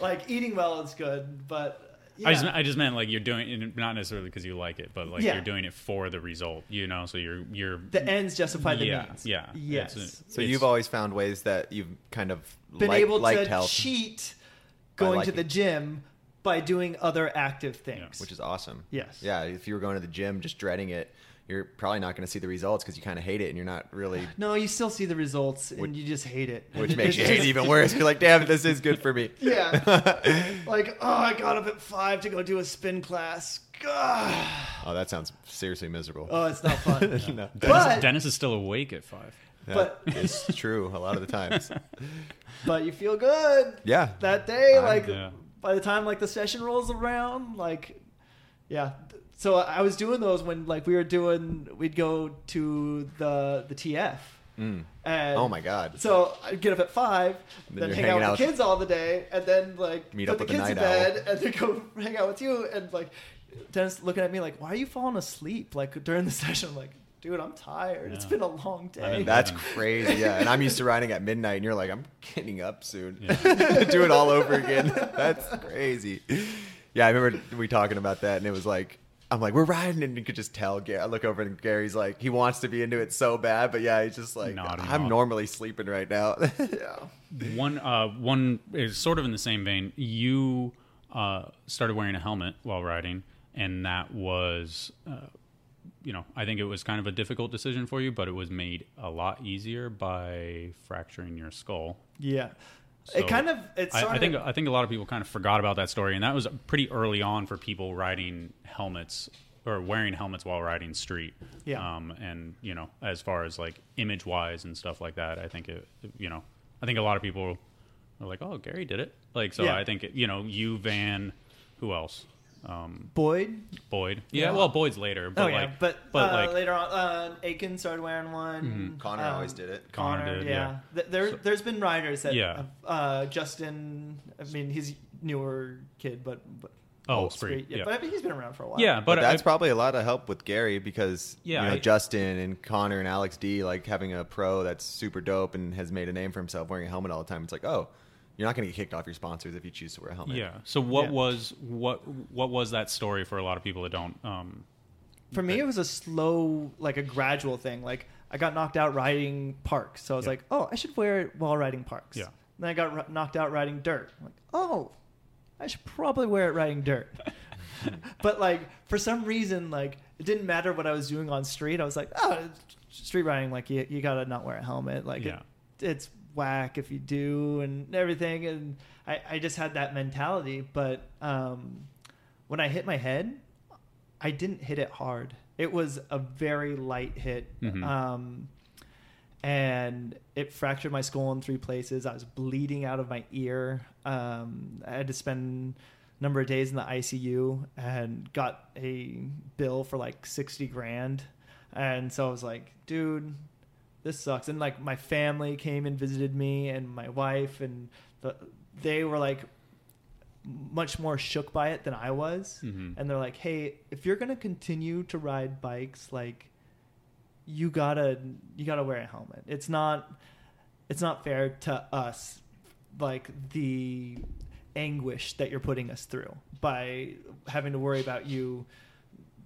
Like eating well is good, but yeah. I just I just meant like you're doing it not necessarily because you like it, but like yeah. you're doing it for the result, you know. So you're you're the ends justify the yeah, means. Yeah, yes. It's, it's, so you've always found ways that you've kind of been liked, able liked to cheat going to the gym by doing other active things, yeah. which is awesome. Yes, yeah. If you were going to the gym just dreading it, you're probably not going to see the results because you kind of hate it and you're not really... No, you still see the results and which, you just hate it. Which makes you hate it even worse. You're like, damn, this is good for me. Yeah. Like, oh, I got up at five to go do a spin class. Gah. Oh, that sounds seriously miserable. Oh, it's not fun. No. No. Dennis, but, Dennis is still awake at five. Yeah, but it's true a lot of the times. But you feel good. Yeah. That day, I'm, like, yeah. by the time, like, the session rolls around, like, yeah... So I was doing those when like we were doing, we'd go to the the T F. Mm. And oh my God. So I'd get up at five, then, then hang out with out the kids all the day, and then like meet put up the with kids the night to bed, owl. And then go hang out with you. And like Dennis looking at me like, why are you falling asleep? Like during the session, I'm like, dude, I'm tired. Yeah. It's been a long day. I mean, that's crazy. Yeah. And I'm used to riding at midnight and you're like, I'm getting up soon. Yeah. Do it all over again. That's crazy. Yeah. I remember we talking about that and it was like, I'm like, we're riding, and you could just tell. Gary, I look over, and Gary's like, he wants to be into it so bad, but yeah, he's just like, Naughty I'm off. normally sleeping right now. Yeah. One, uh, one is sort of in the same vein. You uh, started wearing a helmet while riding, and that was, uh, you know, I think it was kind of a difficult decision for you, but it was made a lot easier by fracturing your skull. Yeah. So it kind of, it started, I, I think, I think a lot of people kind of forgot about that story, and that was pretty early on for people riding helmets or wearing helmets while riding street. Yeah. Um, and you know, as far as like image wise and stuff like that, I think it, you know, I think a lot of people are like, oh, Gary did it. Like, so yeah. I think, it, you know, you, Van, who else? Um, Boyd. Boyd. Yeah. yeah. Well, Boyd's later, but oh, yeah. like, but, but uh, like, later on, uh, Aiken started wearing one. Mm-hmm. Connor um, always did it. Connor, Connor did. Yeah. yeah. There, so, there's been riders that, yeah. uh, Justin, I mean, he's newer kid, but, but oh, Spree. Yeah, yeah. But I think he's been around for a while. Yeah. But, but that's I, probably a lot of help with Gary because, yeah, you know, I, Justin and Connor and Alex D, like having a pro that's super dope and has made a name for himself wearing a helmet all the time. It's like, oh, you're not going to get kicked off your sponsors if you choose to wear a helmet. Yeah. So what yeah. was what what was that story for a lot of people that don't? Um, for me, that, it was a slow, like a gradual thing. Like I got knocked out riding parks, so I was yeah. like, oh, I should wear it while riding parks. Yeah. Then I got r- knocked out riding dirt. I'm like, oh, I should probably wear it riding dirt. But like for some reason, like it didn't matter what I was doing on street. I was like, oh, street riding, like you, you gotta not wear a helmet. Like yeah. it, it's whack if you do and everything. And I, I just had that mentality. But um, when I hit my head, I didn't hit it hard. It was a very light hit. Mm-hmm. Um, and it fractured my skull in three places. I was bleeding out of my ear. Um, I had to spend a number of days in the I C U and got a bill for like sixty grand. And so I was like, dude, this sucks. And like my family came and visited me and my wife, and the, they were like much more shook by it than I was. Mm-hmm. And they're like, hey, if you're going to continue to ride bikes, like, you gotta, you gotta wear a helmet. It's not, it's not fair to us, like the anguish that you're putting us through by having to worry about you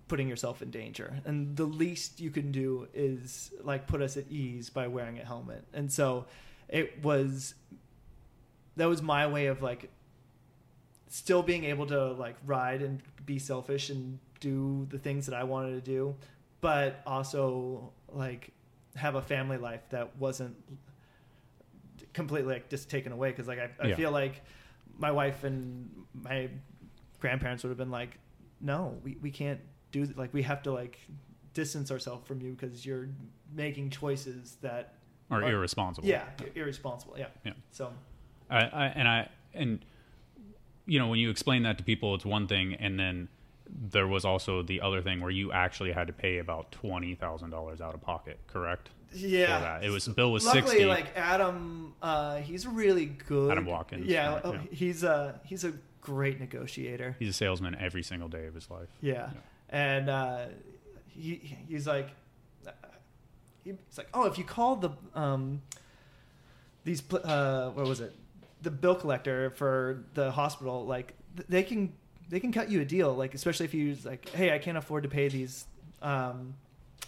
putting yourself in danger. And the least you can do is like put us at ease by wearing a helmet. And so it was, that was my way of like still being able to like ride and be selfish and do the things that I wanted to do, but also like have a family life that wasn't completely like just taken away. Cause like, I, I yeah. feel like my wife and my grandparents would have been like, no, we, we can't do like, we have to like distance ourselves from you cause you're making choices that are, are irresponsible. Yeah. Irresponsible. Yeah. yeah. So I, I, and I, and you know, when you explain that to people, it's one thing. And then there was also the other thing where you actually had to pay about twenty thousand dollars out of pocket, correct? Yeah, for that. It was bill was luckily sixty. Like Adam, uh, he's really good. Adam Watkins. Yeah, oh, yeah, he's a he's a great negotiator. He's a salesman every single day of his life. Yeah, yeah. and uh, he he's like he's like oh, if you call the um these uh what was it the bill collector for the hospital, like they can. They can cut you a deal, like especially if you like, hey, I can't afford to pay these um,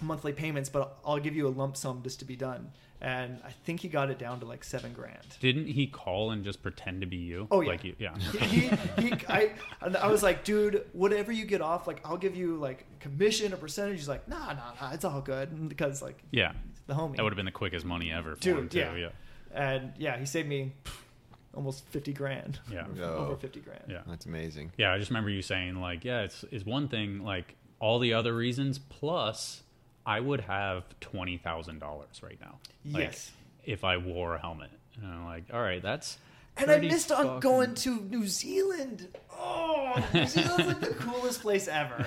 monthly payments, but I'll give you a lump sum just to be done. And I think he got it down to like seven grand. Didn't he call and just pretend to be you? Oh yeah, like you, yeah. he, he, I, I was like, dude, whatever you get off, like I'll give you like commission, a percentage. He's like, nah, nah, nah, it's all good because like, yeah, he's the homie. That would have been the quickest money ever, for dude. Him too, yeah. yeah, and yeah, he saved me. Almost fifty grand. Yeah, no. Over fifty grand. Yeah, that's amazing. Yeah, I just remember you saying like, yeah, it's it's one thing like all the other reasons. Plus, I would have twenty thousand dollars right now. Like, yes, if I wore a helmet. And I'm like, all right, that's. And I missed fucking... on going to New Zealand. Oh, New Zealand's like the coolest place ever.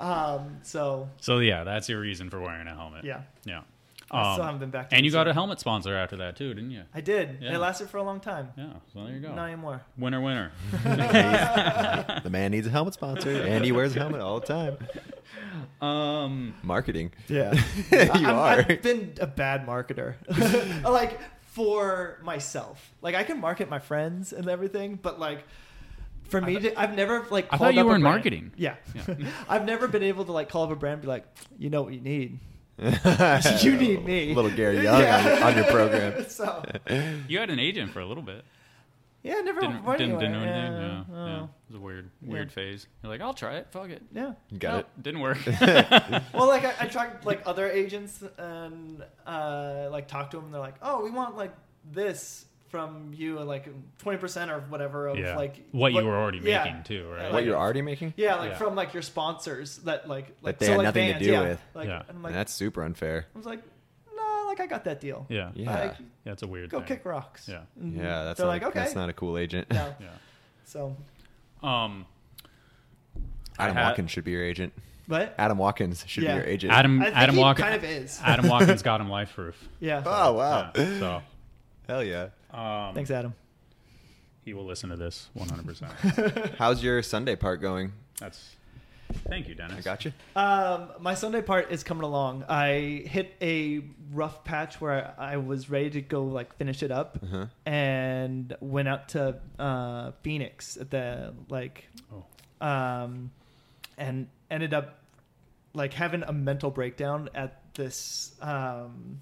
Um, so. So yeah, that's your reason for wearing a helmet. Yeah. Yeah. I still haven't been back to And you got a helmet sponsor after that, too, didn't you? I did. Yeah. It lasted for a long time. Yeah, so there you go. Not anymore. Winner, winner. The man needs a helmet sponsor, and he wears a helmet all the time. Um, Marketing. Yeah. you I'm, are. I've been a bad marketer. Like, for myself. Like, I can market my friends and everything, but, like, for me, th- to, I've never, like, I thought you were in brand. Marketing. Yeah. yeah. I've never been able to, like, call up a brand and be like, you know what you need. You need me. Little Gary Young yeah. on, on your program. So. You had an agent for a little bit. Yeah, never didn't, didn't, anyway. didn't do anything. Yeah, no, oh. yeah. It was a weird, weird yeah. phase. You're like, I'll try it. Fuck it. Yeah. Got no, it. Didn't work. Well, like I, I tried like other agents and uh, like talked to them. And they're like, oh, we want like this from you, like twenty percent or whatever of yeah. like what but, you were already yeah. making too, right? What like, you're already making? Yeah, like yeah. from like your sponsors that like, like that they so had like nothing Vans, to do yeah. with. Like, yeah. and I'm like, and that's super unfair. I was like, no, like I got that deal. Yeah, yeah, like, yeah it's a weird. Go thing. Kick rocks. Yeah, mm-hmm. yeah, that's not, like okay, that's not a cool agent. No. yeah, so, um, Adam had, Watkins should be your agent. What? Adam Watkins should yeah. be your agent. Adam Adam Watkins kind of is. Adam Watkins got him life proof. Yeah. Oh wow. So. Hell yeah. Um, Thanks, Adam. He will listen to this one hundred percent. How's your Sunday part going? That's. Thank you, Dennis. I got you. Um, my Sunday part is coming along. I hit a rough patch where I, I was ready to go like finish it up uh-huh. and went out to uh, Phoenix at the like oh. um, and ended up like having a mental breakdown at this um,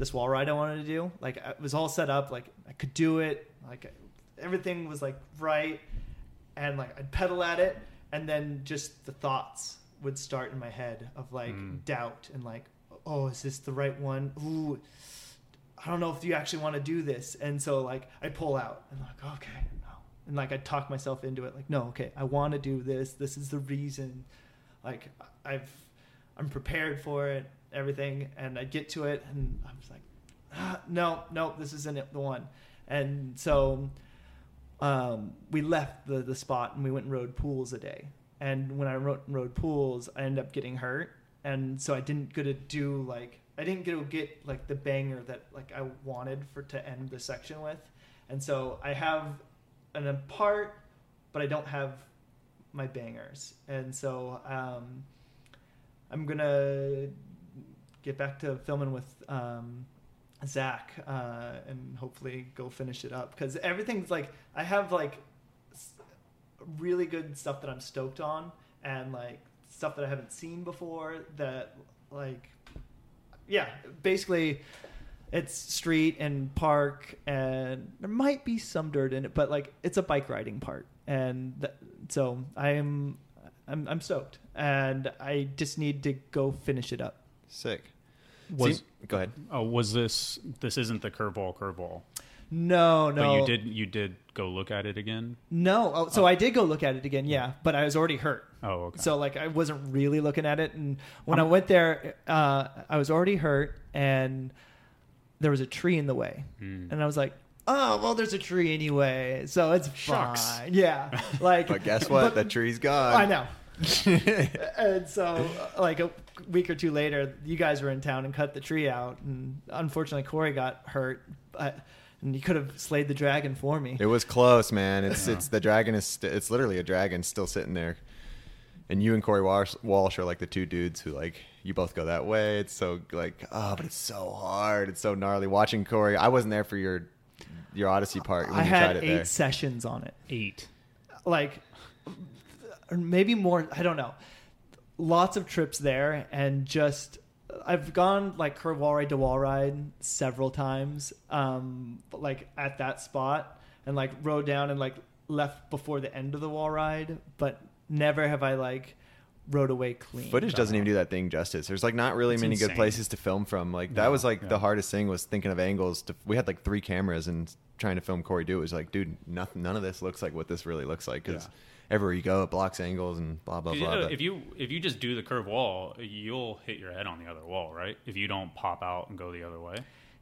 this wall ride I wanted to do. Like, it was all set up. Like, I could do it. Like, everything was, like, right. And, like, I'd pedal at it. And then just the thoughts would start in my head of, like, mm. doubt and, like, oh, is this the right one? Ooh, I don't know if you actually want to do this. And so, like, I pull out. And, like, okay, no. And, like, I talk myself into it. Like, no, okay, I want to do this. This is the reason. Like, I've... I'm prepared for it, everything, and I get to it, and I'm just like, ah, no, no, this isn't it, the one. And so um, we left the, the spot, and we went and rode pools a day. And when I rode, rode pools, I ended up getting hurt, and so I didn't get to do, like, I didn't get to get, like, the banger that, like, I wanted for to end the section with. And so I have an part, but I don't have my bangers. And so... Um, I'm going to get back to filming with um, Zach uh, and hopefully go finish it up. Because everything's like, I have like really good stuff that I'm stoked on and like stuff that I haven't seen before that like, yeah, basically it's street and park and there might be some dirt in it, but like it's a bike riding part. And that, so I am... I'm I'm stoked, and I just need to go finish it up. Sick. Was See, go ahead. Oh, was this? This isn't the curveball curveball. No, no. But you did you did go look at it again? No. Oh, so oh. I did go look at it again. Yeah, but I was already hurt. Oh, okay. So like I wasn't really looking at it, and when um, I went there, uh, I was already hurt, and there was a tree in the way, mm. and I was like. Oh, well, there's a tree anyway, so it's Shucks. fine. Yeah. Like, but guess what? But, the tree's gone. I know. And so, like, a week or two later, you guys were in town and cut the tree out. And unfortunately, Corey got hurt. But, and you could have slayed the dragon for me. It was close, man. It's it's the dragon is st- it's literally a dragon still sitting there. And you and Corey Walsh, Walsh are, like, the two dudes who, like, you both go that way. It's so, like, oh, but it's so hard. It's so gnarly. Watching Corey, I wasn't there for your... Your Odyssey part. When I you had tried it eight there. sessions on it. Eight, like, or maybe more. I don't know. Lots of trips there, and just I've gone like curve wall ride to wall ride several times. Um, but, like at that spot, and like rode down and like left before the end of the wall ride. But never have I like rode away clean. Footage doesn't even do that thing justice. There's like not really it's many insane. good places to film from. Like that yeah, was like yeah. the hardest thing was thinking of angles. To, we had like three cameras and trying to film Corey do it was like, dude, nothing, none of this looks like what this really looks like. Cause yeah. everywhere you go, it blocks angles and blah, blah, blah. You know, if you, if you just do the curve wall, you'll hit your head on the other wall, right? If you don't pop out and go the other way.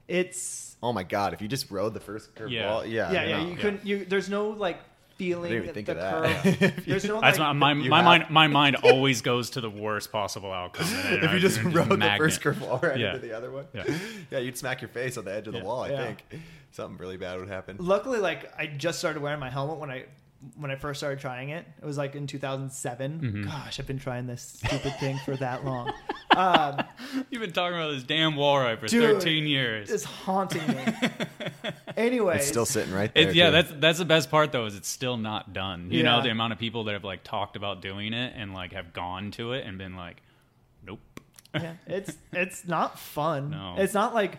It's, oh my God. If you just rode the first curve yeah. wall. Yeah. Yeah. yeah you yeah. couldn't, you, there's no like, feeling I didn't even think the of curve. That. There's no, like, my my, my mind. My mind always goes to the worst possible outcome. If you I just rode the first curve wall right yeah. into the other one, yeah. yeah, you'd smack your face on the edge of yeah. the wall. I yeah. think something really bad would happen. Luckily, like I just started wearing my helmet when I when I first started trying it. It was like in two thousand seven. Mm-hmm. Gosh, I've been trying this stupid thing for that long. Um, You've been talking about this damn wall ride for dude, thirteen years. It's haunting me. Anyway, it's still sitting right there. It, yeah, too. that's that's the best part though, is it's still not done. You yeah. know, the amount of people that have like talked about doing it and like have gone to it and been like, nope. Yeah, it's it's not fun. No. It's not like,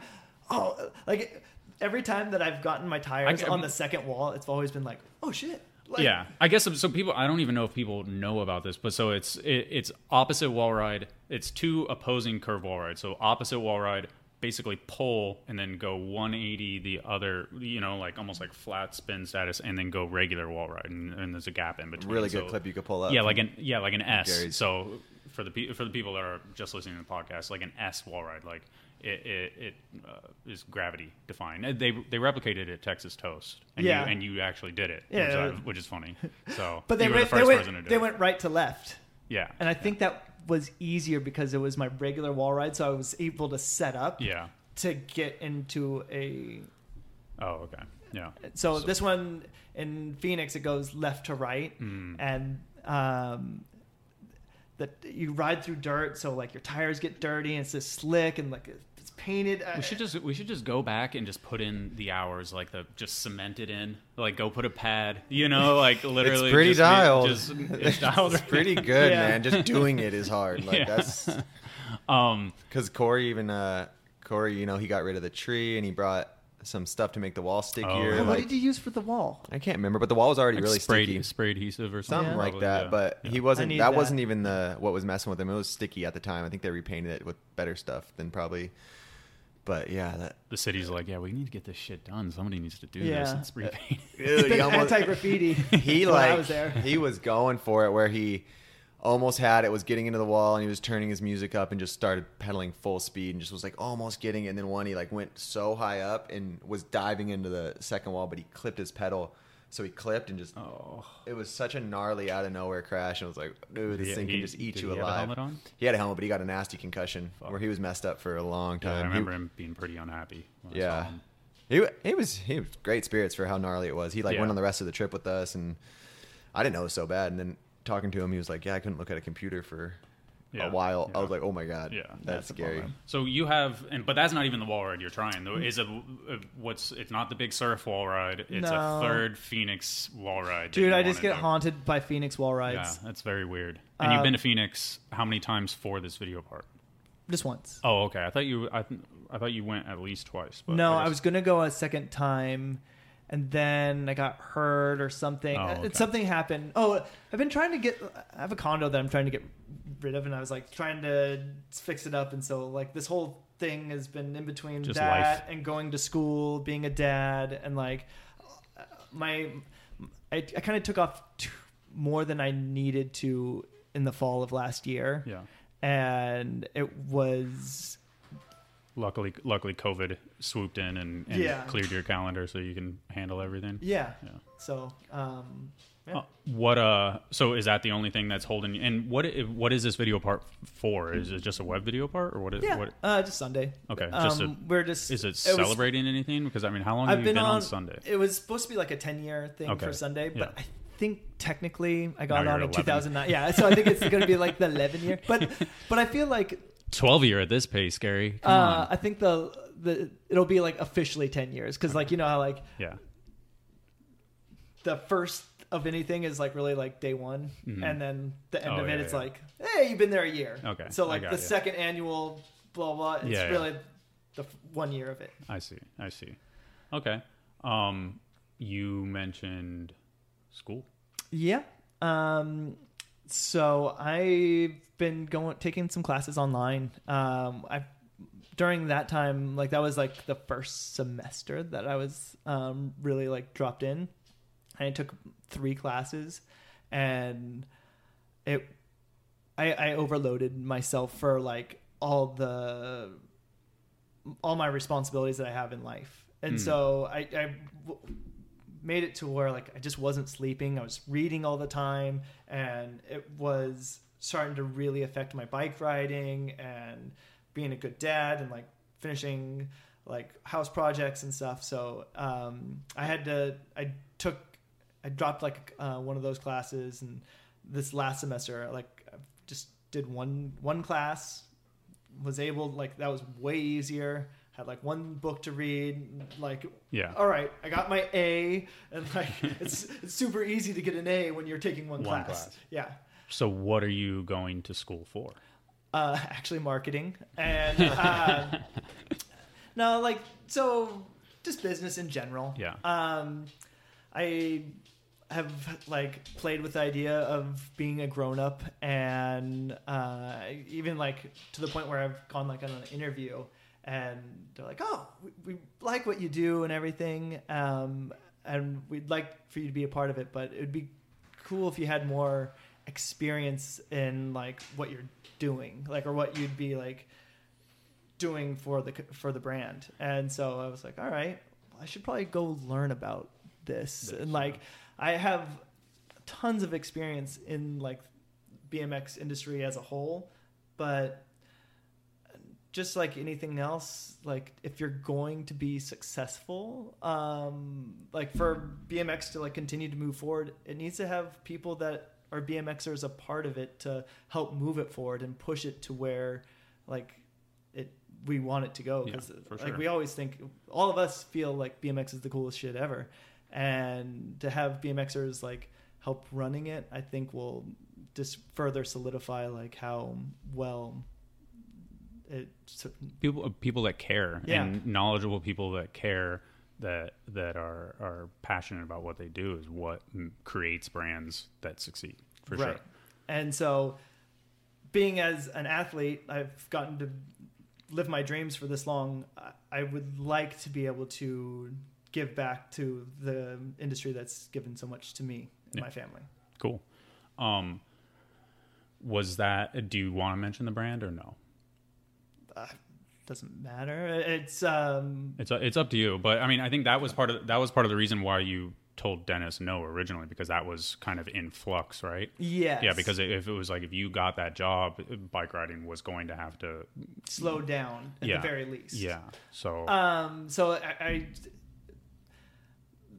oh, like every time that I've gotten my tires I, on I'm, the second wall, it's always been like, oh shit. Like, yeah, I guess so. People, I don't even know if people know about this, but so it's it, it's opposite wall ride. It's two opposing curve wall rides. So opposite wall ride. Basically pull and then go one eighty the other, you know, like almost like flat spin status, and then go regular wall ride, and, and there's a gap in between. Really good so, clip you could pull up. Yeah, like an yeah, like an S. Gary's. So for the pe- for the people that are just listening to the podcast, like an S wall ride, like it it, it uh, is gravity defined. They they replicated it at Texas Toast, and yeah. you and you actually did it, yeah, which, yeah. I, which is funny. So but they you were went, the first they person went, to do they it. went right to left. Yeah, and I yeah. think that was easier because it was my regular wall ride, so I was able to set up yeah. to get into a... Oh, okay. Yeah. So, so this one in Phoenix, it goes left to right, mm. and um, that you ride through dirt, so like your tires get dirty, and it's just slick, and like it's painted. We should just we should just go back and just put in the hours, like the just cement it in, like go put a pad, you know, like literally. It's pretty just, dialed. Just, it's dialed it's right pretty now. Good, yeah. man. Just doing it is hard. Like yeah. that's um because Corey even uh Corey, you know, he got rid of the tree and he brought some stuff to make the wall stickier. Oh, like, what did you use for the wall? I can't remember, but the wall was already like really spray, sticky. Spray adhesive or something. Something yeah. like Probably, that, yeah. but yeah. he wasn't, that, that wasn't even the what was messing with him. It was sticky at the time. I think they repainted it with better stuff than probably... But yeah, that, the city's like, yeah, we need to get this shit done. Somebody needs to do yeah. this. It's repainted. It's anti graffiti. He like I was there. He was going for it where he almost had it. Was getting into the wall and he was turning his music up and just started pedaling full speed and just was like almost getting it. And then one he like went so high up and was diving into the second wall, but he clipped his pedal. So he clipped and just. Oh. It was such a gnarly out of nowhere crash. And I was like, dude, this he, thing can he, just eat you he alive. Did he have a helmet on? He had a helmet, but he got a nasty concussion Fuck. where he was messed up for a long time. Yeah, I remember he, him being pretty unhappy. Yeah, he he was he was great spirits for how gnarly it was. He like yeah. went on the rest of the trip with us, and I didn't know it was so bad. And then talking to him, he was like, "Yeah, I couldn't look at a computer for." Yeah, a while yeah. I was like, oh my god, yeah, that's, that's scary. So you have, and but that's not even the wall ride you're trying though. Is it what's? It's not the big surf wall ride. It's no. a third Phoenix wall ride. Dude, I just get though. haunted by Phoenix wall rides. Yeah, that's very weird. And um, you've been to Phoenix how many times for this video part? Just once. Oh, okay. I thought you, I, th- I thought you went at least twice. But no, I, I was gonna go a second time. And then I got hurt or something. Oh, okay. Something happened. Oh, I've been trying to get... I have a condo that I'm trying to get rid of, and I was, like, trying to fix it up. And so, like, this whole thing has been in between Just that life. and going to school, being a dad, and, like, my... I, I kind of took off t- more than I needed to in the fall of last year. Yeah. And it was... Luckily, luckily, COVID swooped in and, and yeah. cleared your calendar so you can handle everything. Yeah. yeah. So, um, yeah. Uh, what? Uh, so is that the only thing that's holding you? And what? What is this video part for? Is it just a web video part, or what? Is, yeah. What? Uh, just Sunday. Okay. Just um, a, we're just. Is it, it celebrating was, anything? Because I mean, how long I've have you been, been on, on Sunday? It was supposed to be like a ten-year thing okay. for Sunday, yeah. but I think technically I got now on in two thousand nine. Yeah. So I think it's going to be like the eleven-year. But but I feel like. twelve year at this pace, Gary. Come uh, on. I think the the it'll be like officially ten years because like you know how like yeah the first of anything is like really like day one mm-hmm. and then the end oh, of yeah, it yeah. it's like hey you've been there a year okay so like the you. second annual blah blah it's yeah, really yeah. the f- one year of it. I see. I see. Okay. Um, you mentioned school. Yeah. Um. So I've been going taking some classes online. Um, I during that time, like that was like the first semester that I was um, really like dropped in. I took three classes, and it I, I overloaded myself for like all the all my responsibilities that I have in life, and mm. so I. I w- made it to where like I just wasn't sleeping. I was reading all the time, and it was starting to really affect my bike riding and being a good dad and like finishing like house projects and stuff. So um, I had to, I took, I dropped like uh, one of those classes, and this last semester, like I just did one, one class, was able, like that was way easier. Had like one book to read, like yeah. all right, I got my A, and like it's it's super easy to get an A when you're taking one, one class. class. Yeah. So what are you going to school for? Uh, actually, marketing and uh, no, like so just business in general. Yeah. Um, I have like played with the idea of being a grown up, and uh, even like to the point where I've gone like on an interview. And they're like, oh, we, we like what you do and everything. Um, and we'd like for you to be a part of it, but it'd be cool if you had more experience in like what you're doing, like, or what you'd be like doing for the, for the brand. And so I was like, all right, well, I should probably go learn about this. this and like, I have tons of experience in like B M X industry as a whole, but just like anything else, like if you're going to be successful, um, like for B M X to like continue to move forward, it needs to have people that are BMXers a part of it to help move it forward and push it to where like it, we want it to go. Yeah, Cause for sure. Like we always think all of us feel like B M X is the coolest shit ever. And to have BMXers like help running it, I think will just further solidify like how well it, so, people people that care yeah. and knowledgeable people that care, that that are are passionate about what they do is what m- creates brands that succeed for right. sure. And so, being as an athlete, I've gotten to live my dreams for this long. I would like to be able to give back to the industry that's given so much to me and yeah. my family. Cool. Um, was that, do you want to mention the brand or no? Uh, doesn't matter. It's, um, it's, it's up to you. But I mean, I think that was part of, that was part of the reason why you told Dennis no originally, because that was kind of in flux, right? Yeah. Yeah. Because if it was like, if you got that job, bike riding was going to have to slow down at yeah. the very least. Yeah. So, um, so I, I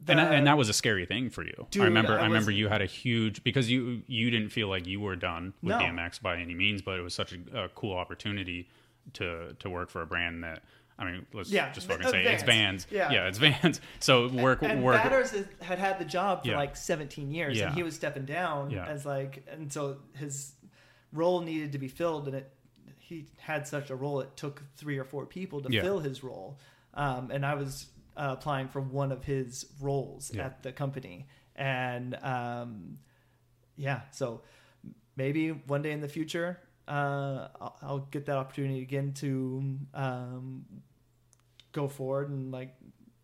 The, and, that, and that was a scary thing for you. Dude, I remember. I, I remember you had a huge, because you you didn't feel like you were done with no. B M X by any means, but it was such a, a cool opportunity to to work for a brand that, I mean, let's yeah, just fucking say Vans. It's Vans. Yeah. yeah, it's Vans. So work and, and work. Batters has, had had the job for yeah. like seventeen years, yeah. and he was stepping down yeah. as like, and so his role needed to be filled, and it he had such a role. It took three or four people to yeah. fill his role, um, and I was. Uh, applying for one of his roles yeah. at the company. And um, yeah, so maybe one day in the future, uh, I'll, I'll get that opportunity again to um, go forward and like.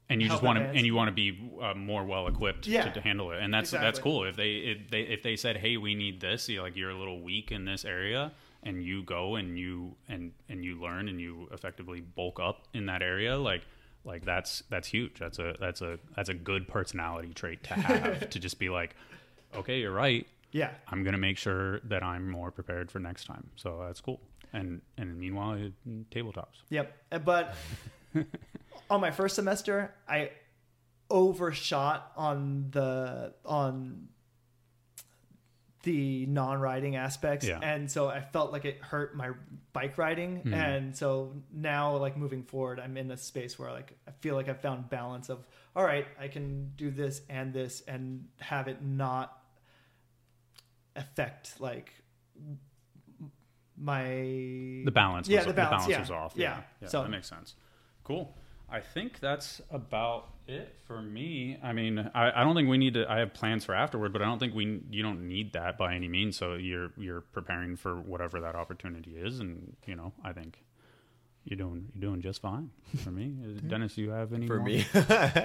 And you just want to, and you want to be uh, more well equipped yeah. to, to handle it. And that's exactly. that's cool. If they if they if they said, hey, we need this, you're like, you're a little weak in this area, and you go and you and and you learn and you effectively bulk up in that area, like. Like that's, that's huge. That's a, that's a, that's a good personality trait to have, to just be like, okay, you're right. Yeah. I'm going to make sure that I'm more prepared for next time. So that's cool. And, and meanwhile, tabletops. Yep. But on my first semester, I overshot on the, on the non-riding aspects. Yeah. And so I felt like it hurt my bike riding. Mm-hmm. And so now, like, moving forward, I'm in a space where, like, I feel like I've found balance of, all right, I can do this and this and have it not affect, like, my... The balance. Yeah, was, the balance, the balance yeah. was off. Yeah. yeah. yeah so, that makes sense. Cool. I think that's about it for me. I mean, I, I don't think we need to, I have plans for afterward, but I don't think we, you don't need that by any means. So you're, you're preparing for whatever that opportunity is. And, you know, I think you're doing, you're doing just fine for me. Dennis, you have any for more? me,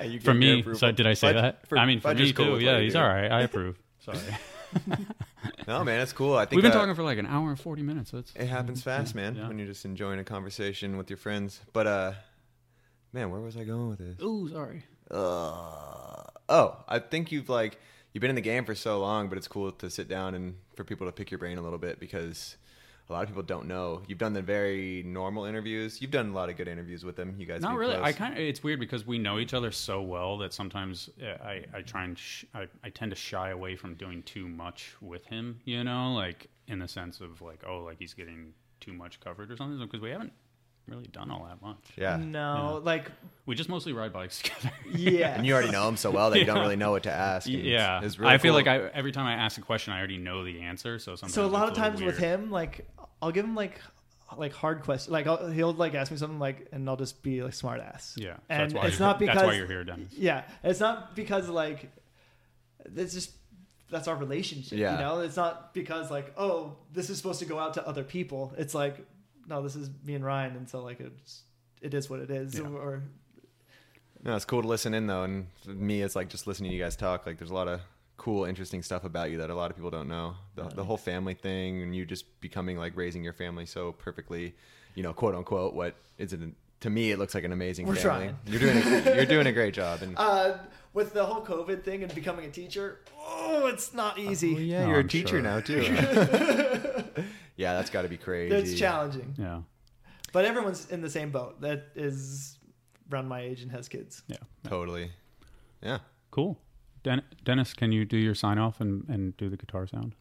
you for me. So did I say Fudge, that? For, I mean, for me cool too. Yeah, he's do. all right. I approve. Sorry. No, man, it's cool. I think we've been uh, talking for like an hour and forty minutes. So it's, it happens fast, yeah, man, yeah. when you're just enjoying a conversation with your friends. But, uh, man, where was I going with this? Ooh, sorry. Uh, oh, I think you've like you've been in the game for so long, but it's cool to sit down and for people to pick your brain a little bit, because a lot of people don't know. You've done the very normal interviews. You've done a lot of good interviews with them. You guys, not really. Close. I kind of. It's weird because we know each other so well that sometimes I, I try and sh- I, I tend to shy away from doing too much with him. You know, like in the sense of like, oh, like he's getting too much coverage or something, because we haven't really done all that much. Yeah. No, yeah. like we just mostly ride bikes together. Yeah. And you already know him so well that you yeah. don't really know what to ask. Yeah. It's, it's really I feel cool. like I, every time I ask a question, I already know the answer. So sometimes so a lot of times weird. with him, like I'll give him like like hard questions. Like I'll, he'll like ask me something like, and I'll just be like smart ass. Yeah. And so that's why it's not because that's why you're here, Dennis. Yeah. It's not because like it's just. That's our relationship. Yeah. You know, it's not because like, oh, this is supposed to go out to other people. It's like, no, this is me and Ryan, and so like it's it is what it is. Yeah. Or no, it's cool to listen in though, and for me, it's like just listening to you guys talk. Like, there's a lot of cool, interesting stuff about you that a lot of people don't know. The, the whole family thing, and you just becoming like raising your family so perfectly, you know, quote unquote. What is it? To me, it looks like an amazing We're family. Trying. You're doing a, you're doing a great job, and uh, with the whole COVID thing and becoming a teacher, oh, it's not easy. Uh, well, yeah, no, you're I'm a teacher sure. now too. Yeah, that's got to be crazy. It's challenging. Yeah. But everyone's in the same boat that is around my age and has kids. Yeah. Totally. Yeah. Cool. Den- Dennis, can you do your sign off and, and do the guitar sound?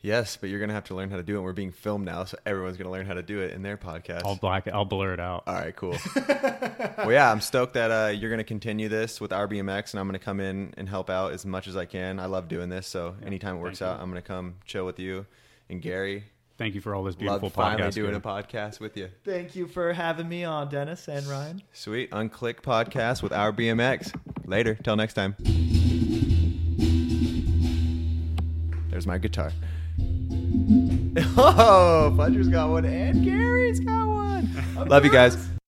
Yes, but you're going to have to learn how to do it. We're being filmed now, so everyone's going to learn how to do it in their podcast. I'll black it. I'll blur it out. All right, cool. Well, yeah, I'm stoked that uh, you're going to continue this with R B M X, and I'm going to come in and help out as much as I can. I love doing this, so yeah, anytime it works out, you. I'm going to come chill with you and Gary. Thank you for all this beautiful Love podcast. Finally doing a podcast with you. Thank you for having me on, Dennis and Ryan. Sweet. Unclicked podcast with Our B M X. Later. Till next time. There's my guitar. Oh, Fudger's got one and Gary's got one. Love you guys.